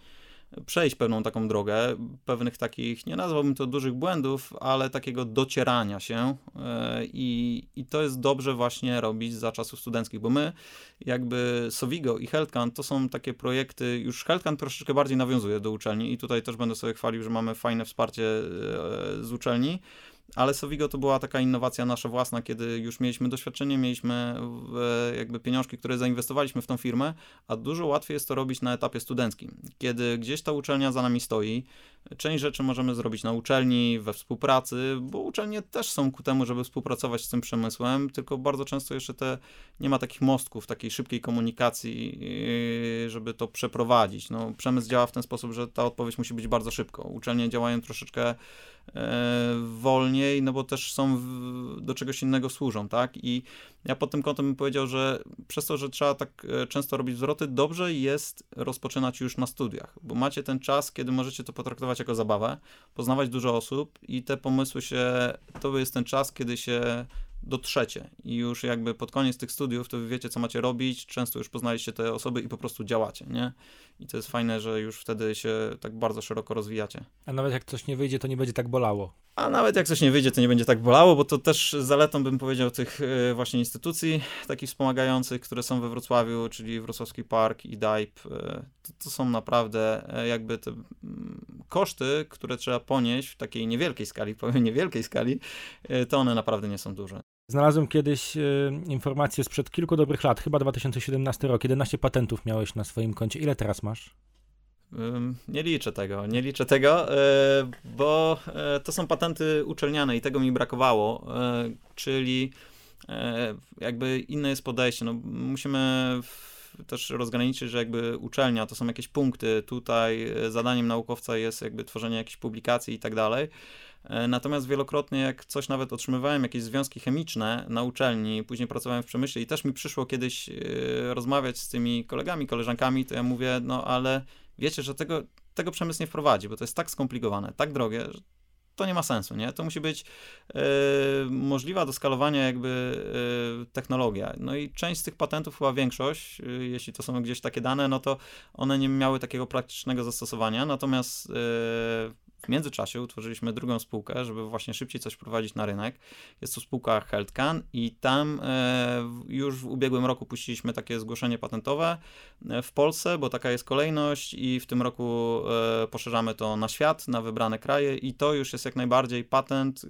przejść pewną taką drogę, pewnych takich, nie nazwałbym to dużych błędów, ale takiego docierania się i to jest dobrze właśnie robić za czasów studenckich, bo my jakby Sovigo i HealthCan to są takie projekty, już HealthCan troszeczkę bardziej nawiązuje do uczelni i tutaj też będę sobie chwalił, że mamy fajne wsparcie z uczelni, Ale Sovigo to była taka innowacja nasza własna, kiedy już mieliśmy doświadczenie, mieliśmy jakby pieniążki, które zainwestowaliśmy w tą firmę, a dużo łatwiej jest to robić na etapie studenckim. Kiedy gdzieś ta uczelnia za nami stoi, część rzeczy możemy zrobić na uczelni, we współpracy, bo uczelnie też są ku temu, żeby współpracować z tym przemysłem, tylko bardzo często jeszcze nie ma takich mostków, takiej szybkiej komunikacji, żeby to przeprowadzić. No, przemysł działa w ten sposób, że ta odpowiedź musi być bardzo szybko. Uczelnie działają troszeczkę wolniej, no bo też są do czegoś innego służą, tak? I ja pod tym kątem bym powiedział, że przez to, że trzeba tak często robić zwroty, dobrze jest rozpoczynać już na studiach, bo macie ten czas, kiedy możecie to potraktować jako zabawę, poznawać dużo osób i te pomysły to jest ten czas, kiedy się dotrzecie i już jakby pod koniec tych studiów to wy wiecie, co macie robić, często już poznaliście te osoby i po prostu działacie, nie? I to jest fajne, że już wtedy się tak bardzo szeroko rozwijacie. A nawet jak coś nie wyjdzie, to nie będzie tak bolało. A nawet jak coś nie wyjdzie, to nie będzie tak bolało, bo to też zaletą, bym powiedział, tych właśnie instytucji takich wspomagających, które są we Wrocławiu, czyli Wrocławski Park i DAIP. To są naprawdę jakby te koszty, które trzeba ponieść w takiej niewielkiej skali, powiem niewielkiej skali, to one naprawdę nie są duże. Znalazłem kiedyś informację sprzed kilku dobrych lat, chyba 2017 rok, 11 patentów miałeś na swoim koncie. Ile teraz masz? Nie liczę tego, bo to są patenty uczelniane i tego mi brakowało, czyli jakby inne jest podejście. No, musimy też rozgraniczyć, że jakby uczelnia to są jakieś punkty, tutaj zadaniem naukowca jest jakby tworzenie jakichś publikacji i tak dalej. Natomiast wielokrotnie, jak coś nawet otrzymywałem, jakieś związki chemiczne na uczelni, później pracowałem w przemyśle i też mi przyszło kiedyś rozmawiać z tymi kolegami, koleżankami, to ja mówię, no ale wiecie, że tego przemysł nie wprowadzi, bo to jest tak skomplikowane, tak drogie, że to nie ma sensu, nie? To musi być możliwa do skalowania jakby technologia. No i część z tych patentów, chyba większość, jeśli to są gdzieś takie dane, no to one nie miały takiego praktycznego zastosowania, natomiast w międzyczasie utworzyliśmy drugą spółkę, żeby właśnie szybciej coś wprowadzić na rynek. Jest to spółka HealthCan i tam już w ubiegłym roku puściliśmy takie zgłoszenie patentowe w Polsce, bo taka jest kolejność i w tym roku poszerzamy to na świat, na wybrane kraje i to już jest jak najbardziej patent,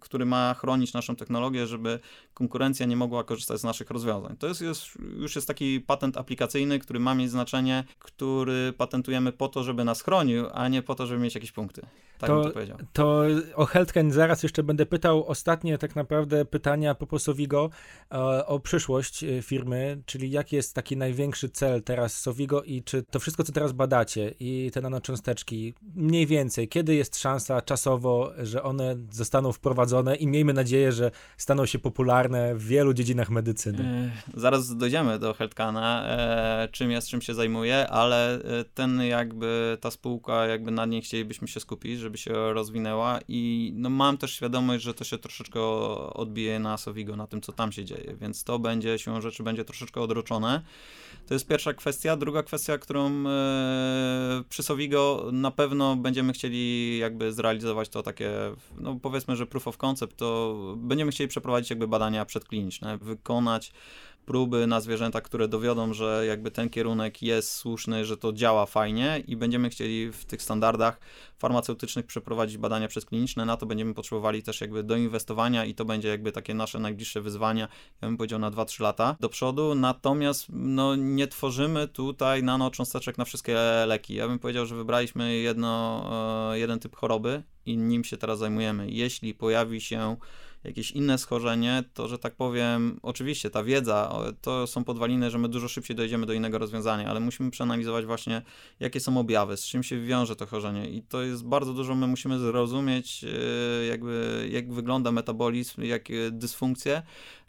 który ma chronić naszą technologię, żeby konkurencja nie mogła korzystać z naszych rozwiązań. To już jest taki patent aplikacyjny, który ma mieć znaczenie, który patentujemy po to, żeby nas chronił, a nie po to, żeby mieć jakieś punkty. Tak to, bym to powiedział. To o HealthCan zaraz jeszcze będę pytał. Ostatnie tak naprawdę pytania po Sovigo o przyszłość firmy, czyli jaki jest taki największy cel teraz Sovigo i czy to wszystko, co teraz badacie i te nanocząsteczki, mniej więcej, kiedy jest szansa czasowo, że one zostaną wprowadzone i miejmy nadzieję, że staną się popularne w wielu dziedzinach medycyny. Zaraz dojdziemy do HealthCana, czym jest, czym się zajmuje, ale ta spółka, jakby na niej chcielibyśmy się skupić, żeby się rozwinęła i no, mam też świadomość, że to się troszeczkę odbije na Sovigo, na tym, co tam się dzieje, więc to będzie, siłą rzeczy, będzie troszeczkę odroczone. To jest pierwsza kwestia. Druga kwestia, którą przy Sovigo na pewno będziemy chcieli jakby zrealizować to takie, no powiedzmy, że proof of concept, to będziemy chcieli przeprowadzić jakby badania przedkliniczne, wykonać próby na zwierzęta, które dowiodą, że jakby ten kierunek jest słuszny, że to działa fajnie i będziemy chcieli w tych standardach farmaceutycznych przeprowadzić badania przedkliniczne. Na to będziemy potrzebowali też jakby doinwestowania i to będzie jakby takie nasze najbliższe wyzwania, ja bym powiedział na 2-3 lata do przodu. Natomiast no, nie tworzymy tutaj nanocząsteczek na wszystkie leki. Ja bym powiedział, że wybraliśmy jeden typ choroby i nim się teraz zajmujemy. Jeśli pojawi się jakieś inne schorzenie, to, że tak powiem, oczywiście ta wiedza, to są podwaliny, że my dużo szybciej dojdziemy do innego rozwiązania, ale musimy przeanalizować właśnie, jakie są objawy, z czym się wiąże to chorzenie i to jest bardzo dużo, my musimy zrozumieć jakby, jak wygląda metabolizm, jakie dysfunkcje,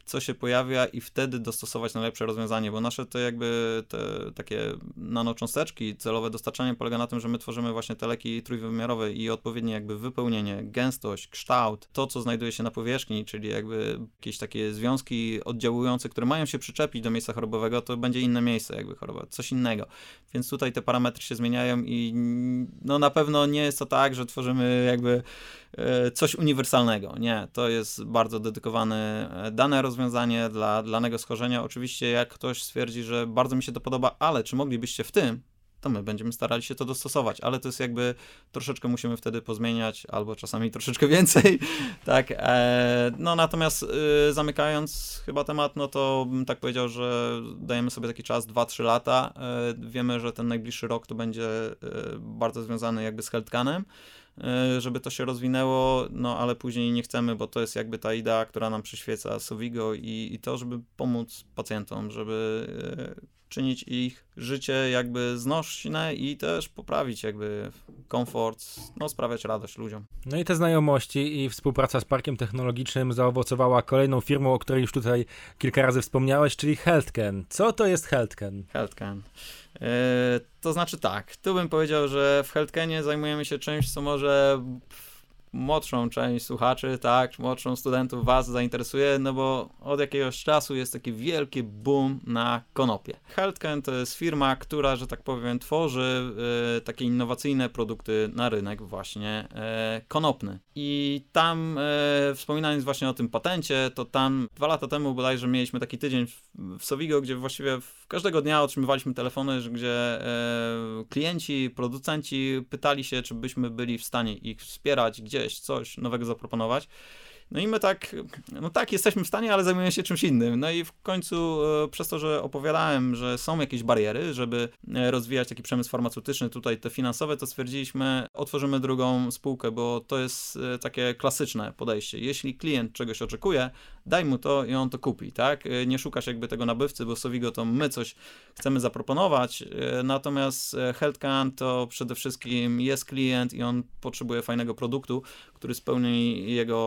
co się pojawia i wtedy dostosować najlepsze rozwiązanie, bo nasze to jakby te takie nanocząsteczki, celowe dostarczanie polega na tym, że my tworzymy właśnie te leki trójwymiarowe i odpowiednie jakby wypełnienie, gęstość, kształt, to co znajduje się na powierzchni, czyli jakby jakieś takie związki oddziałujące, które mają się przyczepić do miejsca chorobowego, to będzie inne miejsce jakby choroba, coś innego. Więc tutaj te parametry się zmieniają i no na pewno nie jest to tak, że tworzymy jakby coś uniwersalnego. Nie, to jest bardzo dedykowane dane rozwiązanie dla danego schorzenia. Oczywiście jak ktoś stwierdzi, że bardzo mi się to podoba, ale czy moglibyście w tym to my będziemy starali się to dostosować, ale to jest jakby troszeczkę musimy wtedy pozmieniać, albo czasami troszeczkę więcej, tak. No natomiast zamykając chyba temat, no to bym tak powiedział, że dajemy sobie taki czas 2-3 lata. Wiemy, że ten najbliższy rok to będzie bardzo związany jakby z HealthCanem, żeby to się rozwinęło, no ale później nie chcemy, bo to jest jakby ta idea, która nam przyświeca Sovigo i to, żeby pomóc pacjentom, żeby czynić ich życie jakby znośne i też poprawić jakby komfort, no sprawiać radość ludziom. No i te znajomości i współpraca z Parkiem Technologicznym zaowocowała kolejną firmą, o której już tutaj kilka razy wspomniałeś, czyli HealthCan. Co to jest HealthCan? HealthCan. To znaczy tak, tu bym powiedział, że w HealthCanie zajmujemy się czymś, co może młodszą część słuchaczy, tak, młodszą studentów was zainteresuje, no bo od jakiegoś czasu jest taki wielki boom na konopie. HealthCan to jest firma, która, że tak powiem, tworzy takie innowacyjne produkty na rynek właśnie konopny. I tam, wspominając właśnie o tym patencie, to tam 2 lata temu bodajże mieliśmy taki tydzień w Sovigo, gdzie właściwie każdego dnia otrzymywaliśmy telefony, gdzie klienci, producenci pytali się, czy byśmy byli w stanie ich wspierać, gdzieś coś nowego zaproponować. No i my tak, no tak, jesteśmy w stanie, ale zajmujemy się czymś innym. No i w końcu przez to, że opowiadałem, że są jakieś bariery, żeby rozwijać taki przemysł farmaceutyczny, tutaj te finansowe, to stwierdziliśmy, otworzymy drugą spółkę, bo to jest takie klasyczne podejście. Jeśli klient czegoś oczekuje, daj mu to i on to kupi, tak? Nie szukasz jakby tego nabywcy, bo Sovigo to my coś chcemy zaproponować, natomiast HealthCan to przede wszystkim jest klient i on potrzebuje fajnego produktu, który spełni jego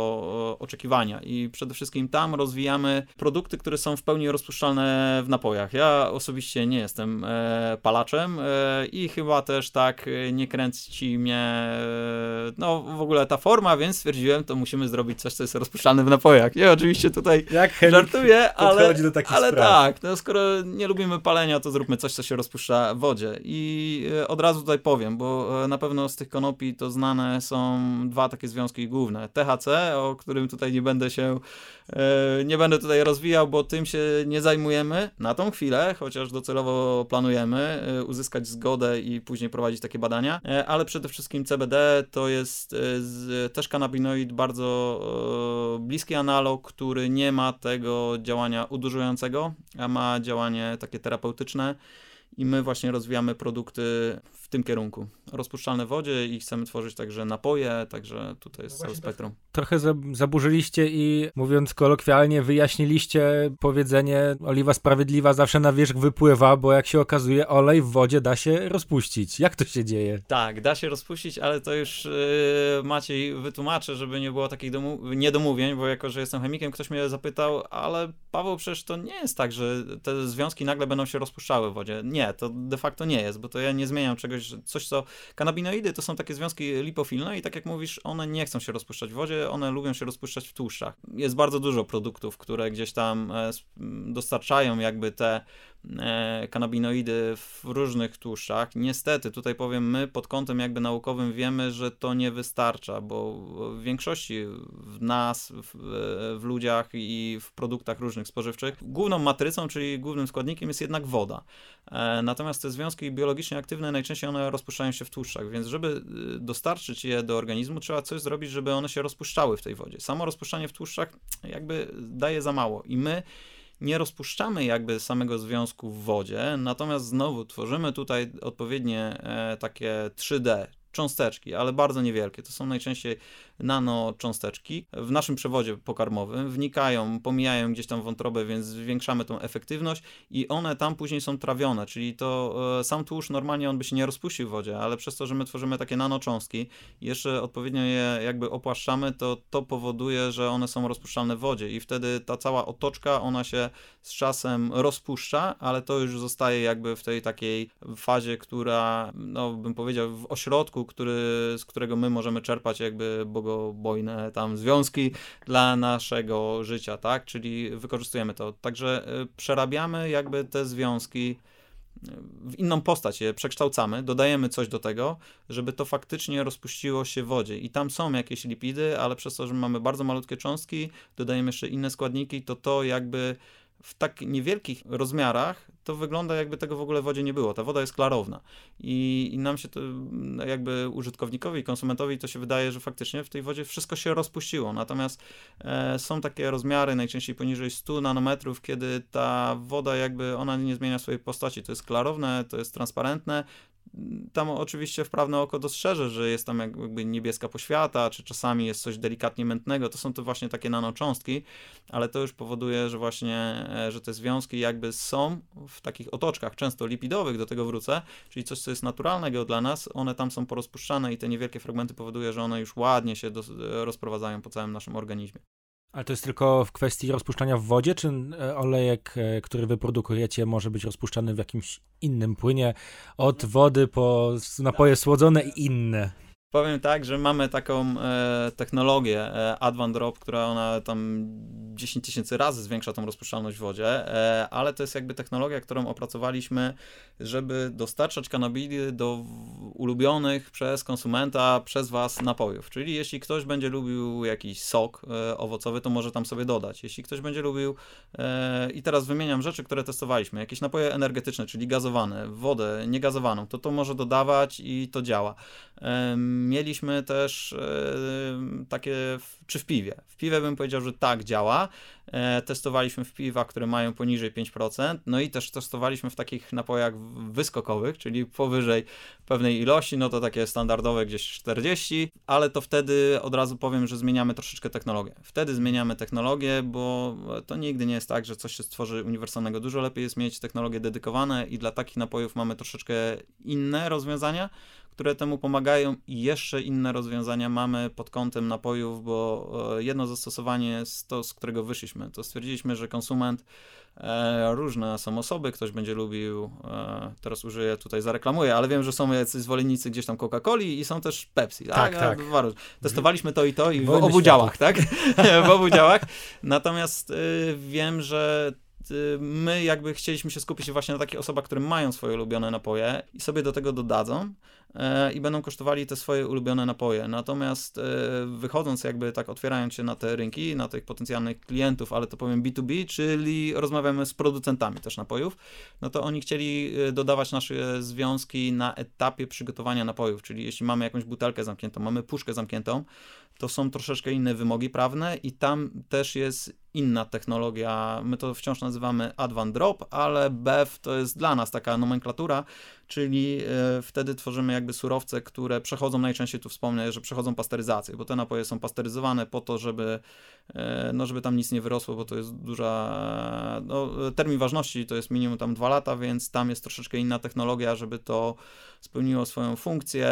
oczekiwania i przede wszystkim tam rozwijamy produkty, które są w pełni rozpuszczalne w napojach. Ja osobiście nie jestem palaczem i chyba też tak nie kręci mnie no w ogóle ta forma, więc stwierdziłem, to musimy zrobić coś, co jest rozpuszczalne w napojach. Ja oczywiście tutaj żartuję, ale tak, no skoro nie lubimy palenia, to zróbmy coś, co się rozpuszcza w wodzie. I od razu tutaj powiem, bo na pewno z tych konopi to znane są 2 takie związki główne. THC, o którym tutaj nie będę tutaj rozwijał, bo tym się nie zajmujemy na tą chwilę, chociaż docelowo planujemy uzyskać zgodę i później prowadzić takie badania, ale przede wszystkim CBD to jest też kanabinoid, bardzo bliski analog, który nie ma tego działania udurzającego, a ma działanie takie terapeutyczne. I my właśnie rozwijamy produkty w tym kierunku. Rozpuszczalne w wodzie i chcemy tworzyć także napoje, także tutaj jest cały spektrum. Trochę zaburzyliście i mówiąc kolokwialnie, wyjaśniliście powiedzenie oliwa sprawiedliwa zawsze na wierzch wypływa, bo jak się okazuje olej w wodzie da się rozpuścić. Jak to się dzieje? Tak, da się rozpuścić, ale to już Maciej wytłumaczę, żeby nie było takich niedomówień, bo jako, że jestem chemikiem, ktoś mnie zapytał, ale Paweł, przecież to nie jest tak, że te związki nagle będą się rozpuszczały w wodzie. Nie, to de facto nie jest, bo to ja nie zmieniam czegoś, coś co... Kanabinoidy to są takie związki lipofilne i tak jak mówisz, one nie chcą się rozpuszczać w wodzie, one lubią się rozpuszczać w tłuszczach. Jest bardzo dużo produktów, które gdzieś tam dostarczają jakby te kanabinoidy w różnych tłuszczach. Niestety, tutaj powiem, my pod kątem jakby naukowym wiemy, że to nie wystarcza, bo w większości w nas, w ludziach i w produktach różnych spożywczych główną matrycą, czyli głównym składnikiem jest jednak woda. Natomiast te związki biologicznie aktywne najczęściej one rozpuszczają się w tłuszczach, więc żeby dostarczyć je do organizmu, trzeba coś zrobić, żeby one się rozpuszczały w tej wodzie. Samo rozpuszczanie w tłuszczach jakby daje za mało i my nie rozpuszczamy jakby samego związku w wodzie, natomiast znowu tworzymy tutaj odpowiednie takie 3D cząsteczki, ale bardzo niewielkie. To są najczęściej nanocząsteczki. W naszym przewodzie pokarmowym wnikają, pomijają gdzieś tam wątrobę, więc zwiększamy tą efektywność i one tam później są trawione, czyli to sam tłuszcz normalnie on by się nie rozpuścił w wodzie, ale przez to, że my tworzymy takie nanocząstki i jeszcze odpowiednio je jakby opłaszczamy, to powoduje, że one są rozpuszczalne w wodzie i wtedy ta cała otoczka, ona się z czasem rozpuszcza, ale to już zostaje jakby w tej takiej fazie, która, no bym powiedział, w ośrodku, z którego my możemy czerpać jakby bogobojne tam związki dla naszego życia, tak? Czyli wykorzystujemy to. Także przerabiamy jakby te związki w inną postać, je przekształcamy, dodajemy coś do tego, żeby to faktycznie rozpuściło się w wodzie. I tam są jakieś lipidy, ale przez to, że mamy bardzo malutkie cząstki, dodajemy jeszcze inne składniki, to jakby w tak niewielkich rozmiarach to wygląda, jakby tego w ogóle w wodzie nie było. Ta woda jest klarowna i nam się to, jakby użytkownikowi i konsumentowi, to się wydaje, że faktycznie w tej wodzie wszystko się rozpuściło. Natomiast są takie rozmiary, najczęściej poniżej 100 nanometrów, kiedy ta woda jakby ona nie zmienia swojej postaci. To jest klarowne, to jest transparentne. Tam oczywiście wprawne oko dostrzeże, że jest tam jakby niebieska poświata, czy czasami jest coś delikatnie mętnego, to są to właśnie takie nanocząstki, ale to już powoduje, że właśnie, że te związki jakby są w takich otoczkach, często lipidowych, do tego wrócę, czyli coś, co jest naturalnego dla nas, one tam są porozpuszczane i te niewielkie fragmenty powoduje, że one już ładnie się rozprowadzają po całym naszym organizmie. Ale to jest tylko w kwestii rozpuszczania w wodzie, czy olejek, który wyprodukujecie, może być rozpuszczany w jakimś innym płynie, od wody po napoje słodzone i inne? Powiem tak, że mamy taką technologię AdvanDrop, która ona tam 10 tysięcy razy zwiększa tą rozpuszczalność w wodzie, ale to jest jakby technologia, którą opracowaliśmy, żeby dostarczać kanabidy do ulubionych przez konsumenta, przez Was napojów. Czyli jeśli ktoś będzie lubił jakiś sok owocowy, to może tam sobie dodać. Jeśli ktoś będzie lubił, i teraz wymieniam rzeczy, które testowaliśmy, jakieś napoje energetyczne, czyli gazowane, wodę niegazowaną, to może dodawać i to działa. Mieliśmy też takie, czy w piwie? W piwie bym powiedział, że tak działa. Testowaliśmy w piwach, które mają poniżej 5%, no i też testowaliśmy w takich napojach wyskokowych, czyli powyżej pewnej ilości, no to takie standardowe gdzieś 40, ale to wtedy od razu powiem, że zmieniamy troszeczkę technologię. Wtedy zmieniamy technologię, bo to nigdy nie jest tak, że coś się stworzy uniwersalnego. Dużo lepiej jest mieć technologie dedykowane i dla takich napojów mamy troszeczkę inne rozwiązania, które temu pomagają i jeszcze inne rozwiązania mamy pod kątem napojów, bo jedno zastosowanie jest to, z którego wyszliśmy. To stwierdziliśmy, że konsument, różne są osoby, ktoś będzie lubił, teraz użyję, tutaj zareklamuję, ale wiem, że są jacyś zwolennicy gdzieś tam Coca-Coli i są też Pepsi. Tak. Testowaliśmy to i w obu działach, tak? W obu działach. Natomiast wiem, że my jakby chcieliśmy się skupić właśnie na takich osobach, które mają swoje ulubione napoje i sobie do tego dodadzą i będą kosztowali te swoje ulubione napoje. Natomiast wychodząc jakby tak, otwierając się na te rynki, na tych potencjalnych klientów, ale to powiem B2B, czyli rozmawiamy z producentami też napojów, no to oni chcieli dodawać nasze związki na etapie przygotowania napojów, czyli jeśli mamy jakąś butelkę zamkniętą, mamy puszkę zamkniętą, to są troszeczkę inne wymogi prawne i tam też jest inna technologia. My to wciąż nazywamy AdvanDrop, ale BEF to jest dla nas taka nomenklatura, czyli wtedy tworzymy jakby surowce, które przechodzą, najczęściej tu wspomnę, że przechodzą pasteryzację, bo te napoje są pasteryzowane po to, żeby tam nic nie wyrosło, bo to jest duża, termin ważności to jest minimum tam 2 lata, więc tam jest troszeczkę inna technologia, żeby to spełniło swoją funkcję,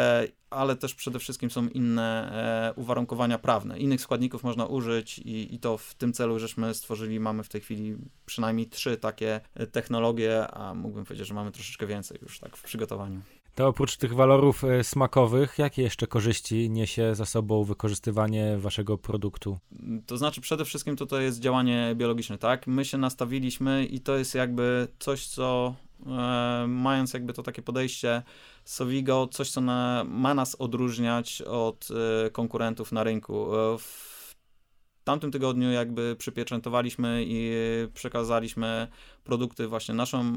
ale też przede wszystkim są inne uwarunkowania prawne. Innych składników można użyć i to w tym celu żeśmy stworzyli, mamy w tej chwili przynajmniej 3 takie technologie, a mógłbym powiedzieć, że mamy troszeczkę więcej już tak w przygotowaniu. To oprócz tych walorów smakowych, jakie jeszcze korzyści niesie za sobą wykorzystywanie waszego produktu? To znaczy przede wszystkim tutaj jest działanie biologiczne, tak? My się nastawiliśmy i to jest jakby coś, co mając jakby to takie podejście Sovigo, coś, co ma nas odróżniać od konkurentów na rynku. W tamtym tygodniu jakby przypieczętowaliśmy i przekazaliśmy produkty, właśnie naszą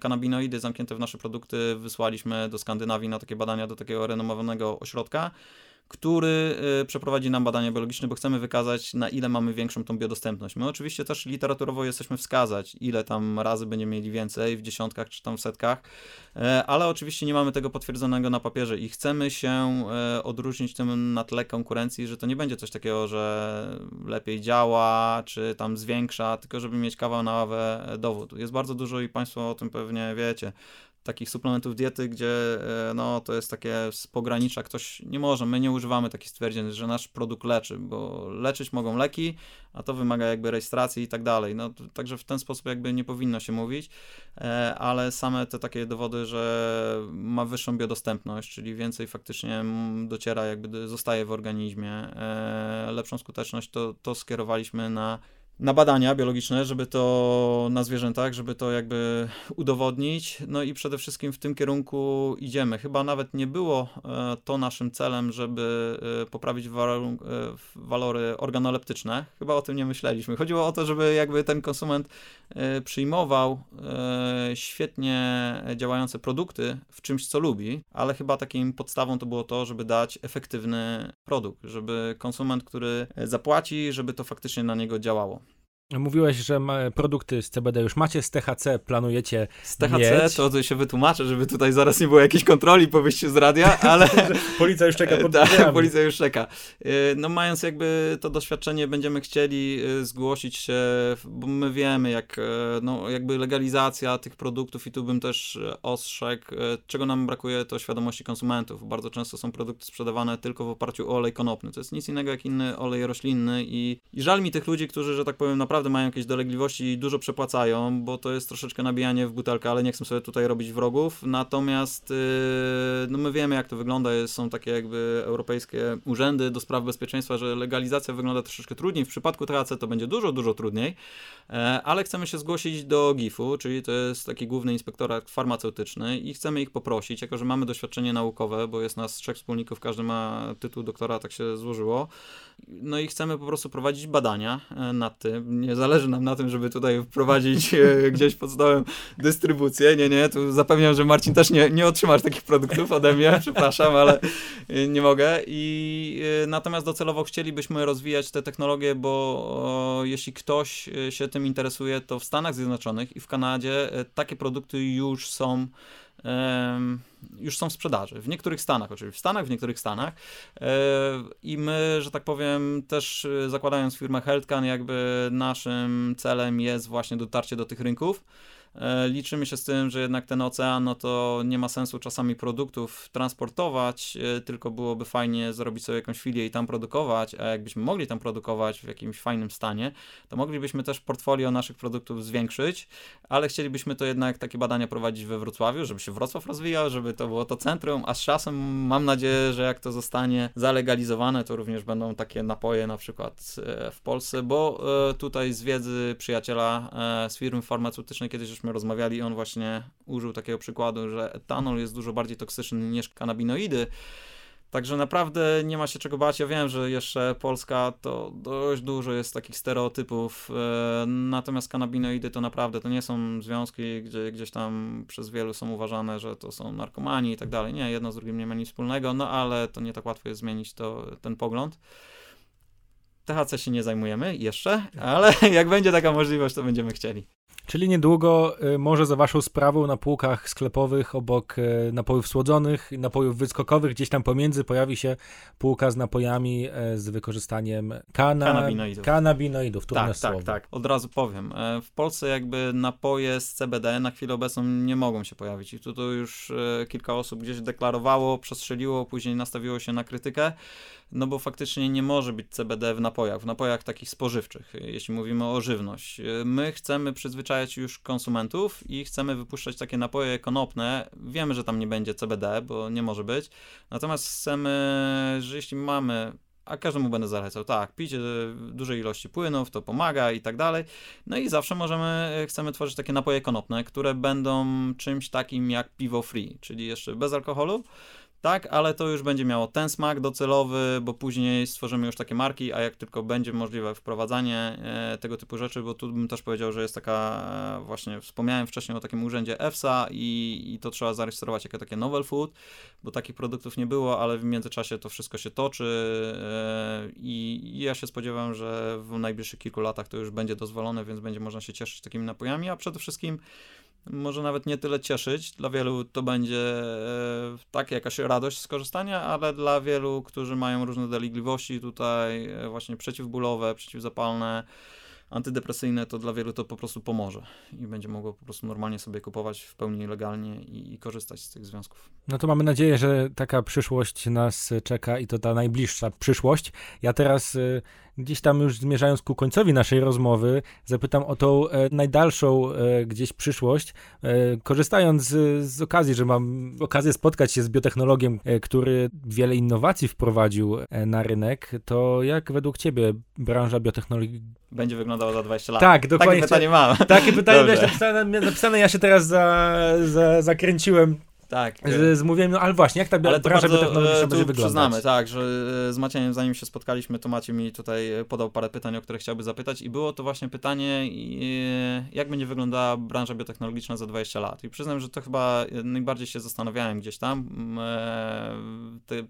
kanabinoidy zamknięte w nasze produkty, wysłaliśmy do Skandynawii na takie badania, do takiego renomowanego ośrodka, który przeprowadzi nam badania biologiczne, bo chcemy wykazać, na ile mamy większą tą biodostępność. My oczywiście też literaturowo jesteśmy wskazać, ile tam razy będziemy mieli więcej, w dziesiątkach czy tam w setkach, ale oczywiście nie mamy tego potwierdzonego na papierze i chcemy się odróżnić tym na tle konkurencji, że to nie będzie coś takiego, że lepiej działa, czy tam zwiększa, tylko żeby mieć kawał na ławę dowód. Jest bardzo dużo i Państwo o tym pewnie wiecie, takich suplementów diety, gdzie to jest takie z pogranicza, ktoś nie może, my nie używamy takich stwierdzeń, że nasz produkt leczy, bo leczyć mogą leki, a to wymaga jakby rejestracji i tak dalej, także w ten sposób jakby nie powinno się mówić, ale same te takie dowody, że ma wyższą biodostępność, czyli więcej faktycznie dociera, jakby zostaje w organizmie, lepszą skuteczność, to skierowaliśmy na na badania biologiczne, żeby to na zwierzętach, żeby to jakby udowodnić. No i przede wszystkim w tym kierunku idziemy. Chyba nawet nie było to naszym celem, żeby poprawić walory organoleptyczne. Chyba o tym nie myśleliśmy. Chodziło o to, żeby jakby ten konsument przyjmował świetnie działające produkty w czymś, co lubi, ale chyba takim podstawą to było to, żeby dać efektywny produkt, żeby konsument, który zapłaci, żeby to faktycznie na niego działało. Mówiłeś, że produkty z CBD już macie, z THC planujecie mieć. To się wytłumaczę, żeby tutaj zaraz nie było jakiejś kontroli po wyjściu z radia, ale... Policja już czeka. Policja już czeka. No mając jakby to doświadczenie, będziemy chcieli zgłosić się, bo my wiemy, jak no, jakby legalizacja tych produktów i tu bym też ostrzegł, czego nam brakuje, to świadomości konsumentów. Bardzo często są produkty sprzedawane tylko w oparciu o olej konopny. To jest nic innego jak inny olej roślinny i żal mi tych ludzi, którzy, że tak powiem, naprawdę mają jakieś dolegliwości i dużo przepłacają, bo to jest troszeczkę nabijanie w butelkę, ale nie chcę sobie tutaj robić wrogów. Natomiast no my wiemy, jak to wygląda. Są takie jakby europejskie urzędy do spraw bezpieczeństwa, że legalizacja wygląda troszeczkę trudniej. W przypadku THC to będzie dużo, dużo trudniej, ale chcemy się zgłosić do GIF-u, czyli to jest taki główny inspektorat farmaceutyczny i chcemy ich poprosić, jako że mamy doświadczenie naukowe, bo jest nas 3 wspólników, każdy ma tytuł doktora, tak się złożyło. No i chcemy po prostu prowadzić badania nad tym. Nie zależy nam na tym, żeby tutaj wprowadzić gdzieś pod stołem dystrybucję. Nie, tu zapewniam, że Marcin też nie otrzymasz takich produktów ode mnie, przepraszam, ale nie mogę. I natomiast docelowo chcielibyśmy rozwijać te technologie, bo jeśli ktoś się tym interesuje, to w Stanach Zjednoczonych i w Kanadzie takie produkty już są w sprzedaży. W niektórych stanach, oczywiście w niektórych stanach. I my, że tak powiem, też zakładając firmę HealthCan, jakby naszym celem jest właśnie dotarcie do tych rynków. Liczymy się z tym, że jednak ten ocean, no to nie ma sensu czasami produktów transportować, tylko byłoby fajnie zrobić sobie jakąś filię i tam produkować, a jakbyśmy mogli tam produkować w jakimś fajnym stanie, to moglibyśmy też portfolio naszych produktów zwiększyć, ale chcielibyśmy to jednak takie badania prowadzić we Wrocławiu, żeby się Wrocław rozwijał, żeby to było to centrum, a z czasem mam nadzieję, że jak to zostanie zalegalizowane, to również będą takie napoje na przykład w Polsce, bo tutaj z wiedzy przyjaciela z firmy farmaceutycznej kiedyś już my rozmawiali i on właśnie użył takiego przykładu, że etanol jest dużo bardziej toksyczny niż kanabinoidy. Także naprawdę nie ma się czego bać. Ja wiem, że jeszcze Polska to dość dużo jest takich stereotypów, natomiast kanabinoidy to naprawdę, to nie są związki, gdzie gdzieś tam przez wielu są uważane, że to są narkomani i tak dalej. Nie, jedno z drugim nie ma nic wspólnego, no ale to nie tak łatwo jest zmienić ten pogląd. THC się nie zajmujemy jeszcze, ale jak będzie taka możliwość, to będziemy chcieli. Czyli niedługo może za waszą sprawą na półkach sklepowych obok napojów słodzonych, napojów wyskokowych, gdzieś tam pomiędzy pojawi się półka z napojami z wykorzystaniem kanabinoidów. Tak. Od razu powiem. W Polsce jakby napoje z CBD na chwilę obecną nie mogą się pojawić. I tu już kilka osób gdzieś deklarowało, przestrzeliło, później nastawiło się na krytykę, no bo faktycznie nie może być CBD w napojach takich spożywczych, jeśli mówimy o żywność. My chcemy przyzwyczajać już konsumentów i chcemy wypuszczać takie napoje konopne. Wiemy, że tam nie będzie CBD, bo nie może być. Natomiast chcemy, że jeśli mamy, a każdemu będę zalecał, tak, pić dużej ilości płynów, to pomaga i tak dalej. No i zawsze chcemy tworzyć takie napoje konopne, które będą czymś takim jak piwo free, czyli jeszcze bez alkoholu. Tak, ale to już będzie miało ten smak docelowy, bo później stworzymy już takie marki, a jak tylko będzie możliwe wprowadzanie tego typu rzeczy, bo tu bym też powiedział, że jest taka, właśnie wspomniałem wcześniej o takim urzędzie EFSA i to trzeba zarejestrować jako takie novel food, bo takich produktów nie było, ale w międzyczasie to wszystko się toczy i ja się spodziewam, że w najbliższych kilku latach to już będzie dozwolone, więc będzie można się cieszyć takimi napojami, a przede wszystkim może nawet nie tyle cieszyć, dla wielu to będzie taka jakaś radość z korzystania, ale dla wielu, którzy mają różne dolegliwości tutaj, właśnie przeciwbólowe, przeciwzapalne, antydepresyjne, to dla wielu to po prostu pomoże i będzie mogło po prostu normalnie sobie kupować w pełni legalnie i korzystać z tych związków. No to mamy nadzieję, że taka przyszłość nas czeka i to ta najbliższa przyszłość. Ja teraz gdzieś tam już zmierzając ku końcowi naszej rozmowy zapytam o tą najdalszą gdzieś przyszłość, korzystając z okazji, że mam okazję spotkać się z biotechnologiem, który wiele innowacji wprowadził na rynek, to jak według ciebie branża biotechnologii będzie wyglądała za 20 lat. Tak, dokładnie. Takie pytanie mam. Takie pytanie miałeś napisane, ja się teraz zakręciłem. Tak. Mówiłem, no ale właśnie, jak ta branża biotechnologiczna będzie wyglądać? Przyznamy, tak, że z Maciejem, zanim się spotkaliśmy, to Maciej mi tutaj podał parę pytań, o które chciałby zapytać i było to właśnie pytanie, jak będzie wyglądała branża biotechnologiczna za 20 lat. I przyznam, że to chyba najbardziej się zastanawiałem gdzieś tam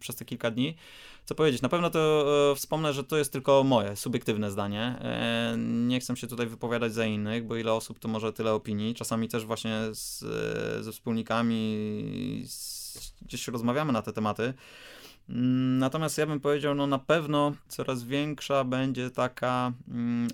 przez te kilka dni, co powiedzieć. Na pewno to wspomnę, że to jest tylko moje subiektywne zdanie. Nie chcę się tutaj wypowiadać za innych, bo ile osób, to może tyle opinii. Czasami też właśnie ze wspólnikami gdzieś rozmawiamy na te tematy. Natomiast ja bym powiedział, no na pewno coraz większa będzie taka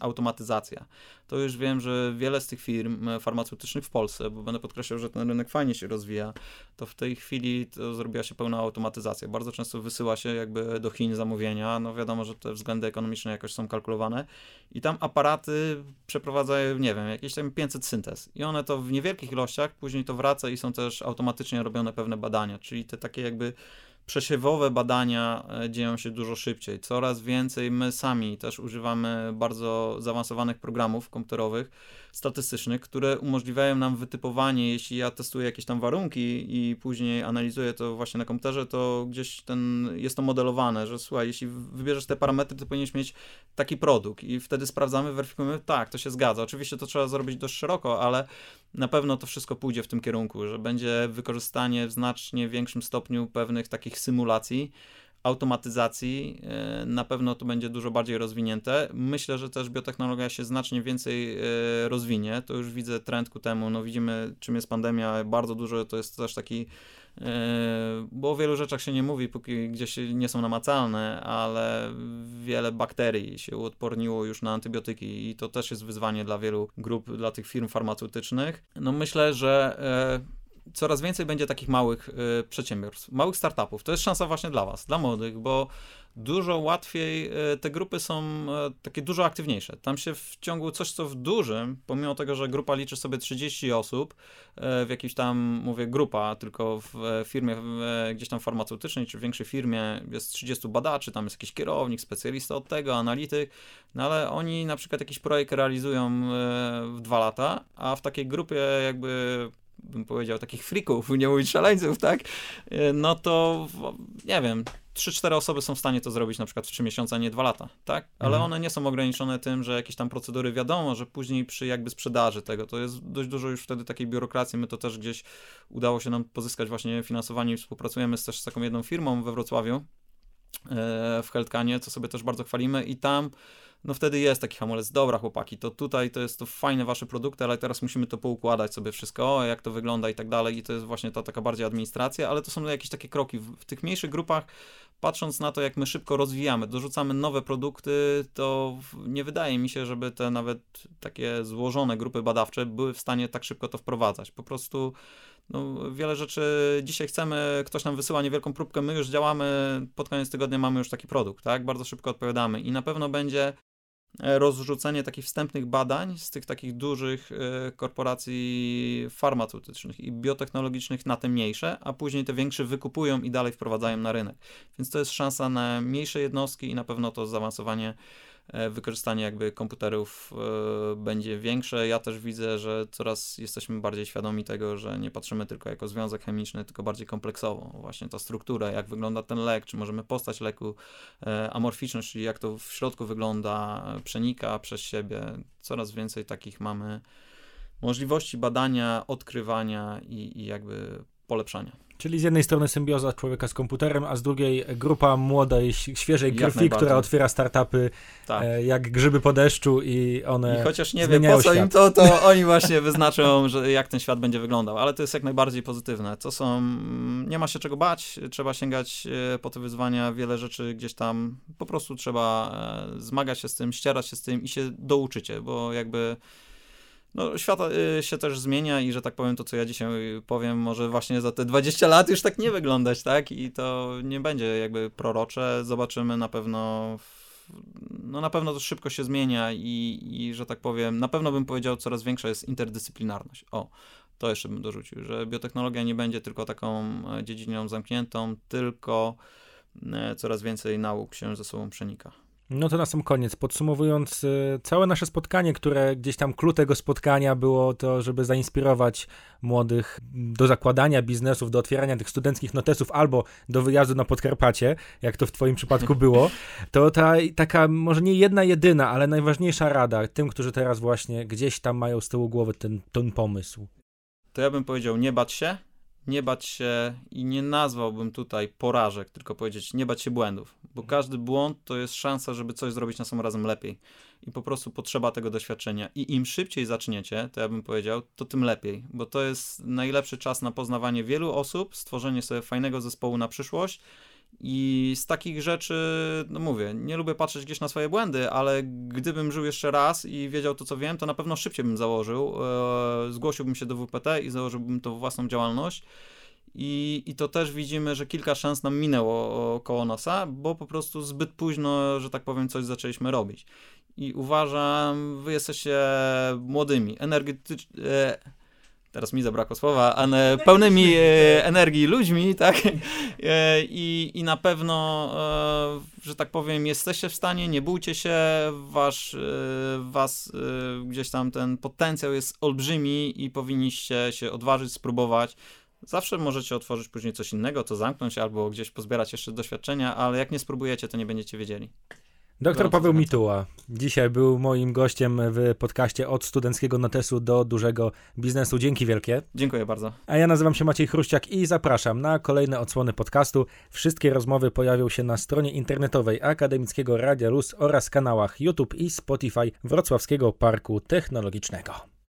automatyzacja. To już wiem, że wiele z tych firm farmaceutycznych w Polsce, bo będę podkreślał, że ten rynek fajnie się rozwija, to w tej chwili to zrobiła się pełna automatyzacja. Bardzo często wysyła się jakby do Chin zamówienia, no wiadomo, że te względy ekonomiczne jakoś są kalkulowane i tam aparaty przeprowadzają, nie wiem, jakieś tam 500 syntez i one to w niewielkich ilościach, później to wraca i są też automatycznie robione pewne badania, czyli te takie jakby przesiewowe badania dzieją się dużo szybciej. Coraz więcej my sami też używamy bardzo zaawansowanych programów komputerowych, statystycznych, które umożliwiają nam wytypowanie. Jeśli ja testuję jakieś tam warunki i później analizuję to właśnie na komputerze, to gdzieś jest to modelowane, że słuchaj, jeśli wybierzesz te parametry, to powinieneś mieć taki produkt i wtedy sprawdzamy, weryfikujemy, tak, to się zgadza. Oczywiście to trzeba zrobić dość szeroko, ale na pewno to wszystko pójdzie w tym kierunku, że będzie wykorzystanie w znacznie większym stopniu pewnych takich symulacji, automatyzacji, na pewno to będzie dużo bardziej rozwinięte. Myślę, że też biotechnologia się znacznie więcej rozwinie, to już widzę trend ku temu, no widzimy czym jest pandemia, bardzo dużo to jest też taki, bo o wielu rzeczach się nie mówi, póki gdzieś nie są namacalne, ale wiele bakterii się uodporniło już na antybiotyki i to też jest wyzwanie dla wielu grup, dla tych firm farmaceutycznych. No myślę, że coraz więcej będzie takich małych przedsiębiorstw, małych startupów. To jest szansa właśnie dla was, dla młodych, bo dużo łatwiej, te grupy są takie dużo aktywniejsze. Tam się w ciągu coś, co w dużym, pomimo tego, że grupa liczy sobie 30 osób, w jakiejś tam, mówię grupa, tylko w firmie gdzieś tam farmaceutycznej, czy w większej firmie jest 30 badaczy, tam jest jakiś kierownik, specjalista od tego, analityk, no ale oni na przykład jakiś projekt realizują w 2 lata, a w takiej grupie jakby bym powiedział, takich freaków, nie mówić szaleńców, tak, no to nie wiem, 3-4 osoby są w stanie to zrobić na przykład w 3 miesiące, a nie 2 lata, tak? Ale one nie są ograniczone tym, że jakieś tam procedury wiadomo, że później przy jakby sprzedaży tego, to jest dość dużo już wtedy takiej biurokracji, my to też gdzieś udało się nam pozyskać właśnie finansowanie i współpracujemy też z taką jedną firmą we Wrocławiu, w HealthCanie, co sobie też bardzo chwalimy i tam no wtedy jest taki hamulec, dobra chłopaki, to tutaj to jest to fajne wasze produkty, ale teraz musimy to poukładać sobie wszystko, jak to wygląda i tak dalej i to jest właśnie ta taka bardziej administracja, ale to są jakieś takie kroki. W tych mniejszych grupach, patrząc na to, jak my szybko rozwijamy, dorzucamy nowe produkty, to nie wydaje mi się, żeby te nawet takie złożone grupy badawcze były w stanie tak szybko to wprowadzać. Po prostu no, wiele rzeczy dzisiaj chcemy, ktoś nam wysyła niewielką próbkę, my już działamy, pod koniec tygodnia mamy już taki produkt, tak? Bardzo szybko odpowiadamy i na pewno będzie rozrzucenie takich wstępnych badań z tych takich dużych korporacji farmaceutycznych i biotechnologicznych na te mniejsze, a później te większe wykupują i dalej wprowadzają na rynek. Więc to jest szansa na mniejsze jednostki i na pewno to zaawansowanie, wykorzystanie jakby komputerów będzie większe. Ja też widzę, że coraz jesteśmy bardziej świadomi tego, że nie patrzymy tylko jako związek chemiczny, tylko bardziej kompleksowo. Właśnie ta struktura, jak wygląda ten lek, czy możemy postać leku, amorficzność, czyli jak to w środku wygląda, przenika przez siebie. Coraz więcej takich mamy możliwości badania, odkrywania i jakby polepszania. Czyli z jednej strony symbioza człowieka z komputerem, a z drugiej grupa młodej, świeżej krwi, która otwiera startupy, tak, jak grzyby po deszczu i one. I chociaż nie wiem, po co im to oni właśnie wyznaczą, że jak ten świat będzie wyglądał, ale to jest jak najbardziej pozytywne. To są, nie ma się czego bać, trzeba sięgać po te wyzwania, wiele rzeczy gdzieś tam, po prostu trzeba zmagać się z tym, ścierać się z tym i się douczycie, bo jakby no, świat się też zmienia i, że tak powiem, to co ja dzisiaj powiem, może właśnie za te 20 lat już tak nie wyglądać, tak? I to nie będzie jakby prorocze, zobaczymy na pewno, no na pewno to szybko się zmienia i że tak powiem, na pewno bym powiedział, coraz większa jest interdyscyplinarność. O, to jeszcze bym dorzucił, że biotechnologia nie będzie tylko taką dziedziną zamkniętą, tylko coraz więcej nauk się ze sobą przenika. No to na sam koniec, podsumowując całe nasze spotkanie, które gdzieś tam clou tego spotkania było to, żeby zainspirować młodych do zakładania biznesów, do otwierania tych studenckich notesów albo do wyjazdu na Podkarpacie, jak to w twoim przypadku było, to taka może nie jedna jedyna, ale najważniejsza rada tym, którzy teraz właśnie gdzieś tam mają z tyłu głowy ten pomysł. To ja bym powiedział nie bać się i nie nazwałbym tutaj porażek, tylko powiedzieć nie bać się błędów, bo każdy błąd to jest szansa, żeby coś zrobić następnym razem lepiej i po prostu potrzeba tego doświadczenia i im szybciej zaczniecie, to ja bym powiedział, to tym lepiej, bo to jest najlepszy czas na poznawanie wielu osób, stworzenie sobie fajnego zespołu na przyszłość i z takich rzeczy, no mówię, nie lubię patrzeć gdzieś na swoje błędy, ale gdybym żył jeszcze raz i wiedział to, co wiem, to na pewno szybciej bym założył, zgłosiłbym się do WPT i założyłbym tą własną działalność i to też widzimy, że kilka szans nam minęło koło nosa, bo po prostu zbyt późno, że tak powiem, coś zaczęliśmy robić i uważam, wy jesteście młodymi, energetyczni, teraz mi zabrakło słowa, ale pełnymi energii ludźmi, tak? I na pewno, że tak powiem, jesteście w stanie, nie bójcie się, was gdzieś tam ten potencjał jest olbrzymi i powinniście się odważyć, spróbować. Zawsze możecie otworzyć później coś innego, to zamknąć albo gdzieś pozbierać jeszcze doświadczenia, ale jak nie spróbujecie, to nie będziecie wiedzieli. Doktor Paweł Mituła dzisiaj był moim gościem w podcaście Od studenckiego notesu do dużego biznesu. Dzięki wielkie. Dziękuję bardzo. A ja nazywam się Maciej Chruściak i zapraszam na kolejne odsłony podcastu. Wszystkie rozmowy pojawią się na stronie internetowej Akademickiego Radia Luz oraz kanałach YouTube i Spotify Wrocławskiego Parku Technologicznego.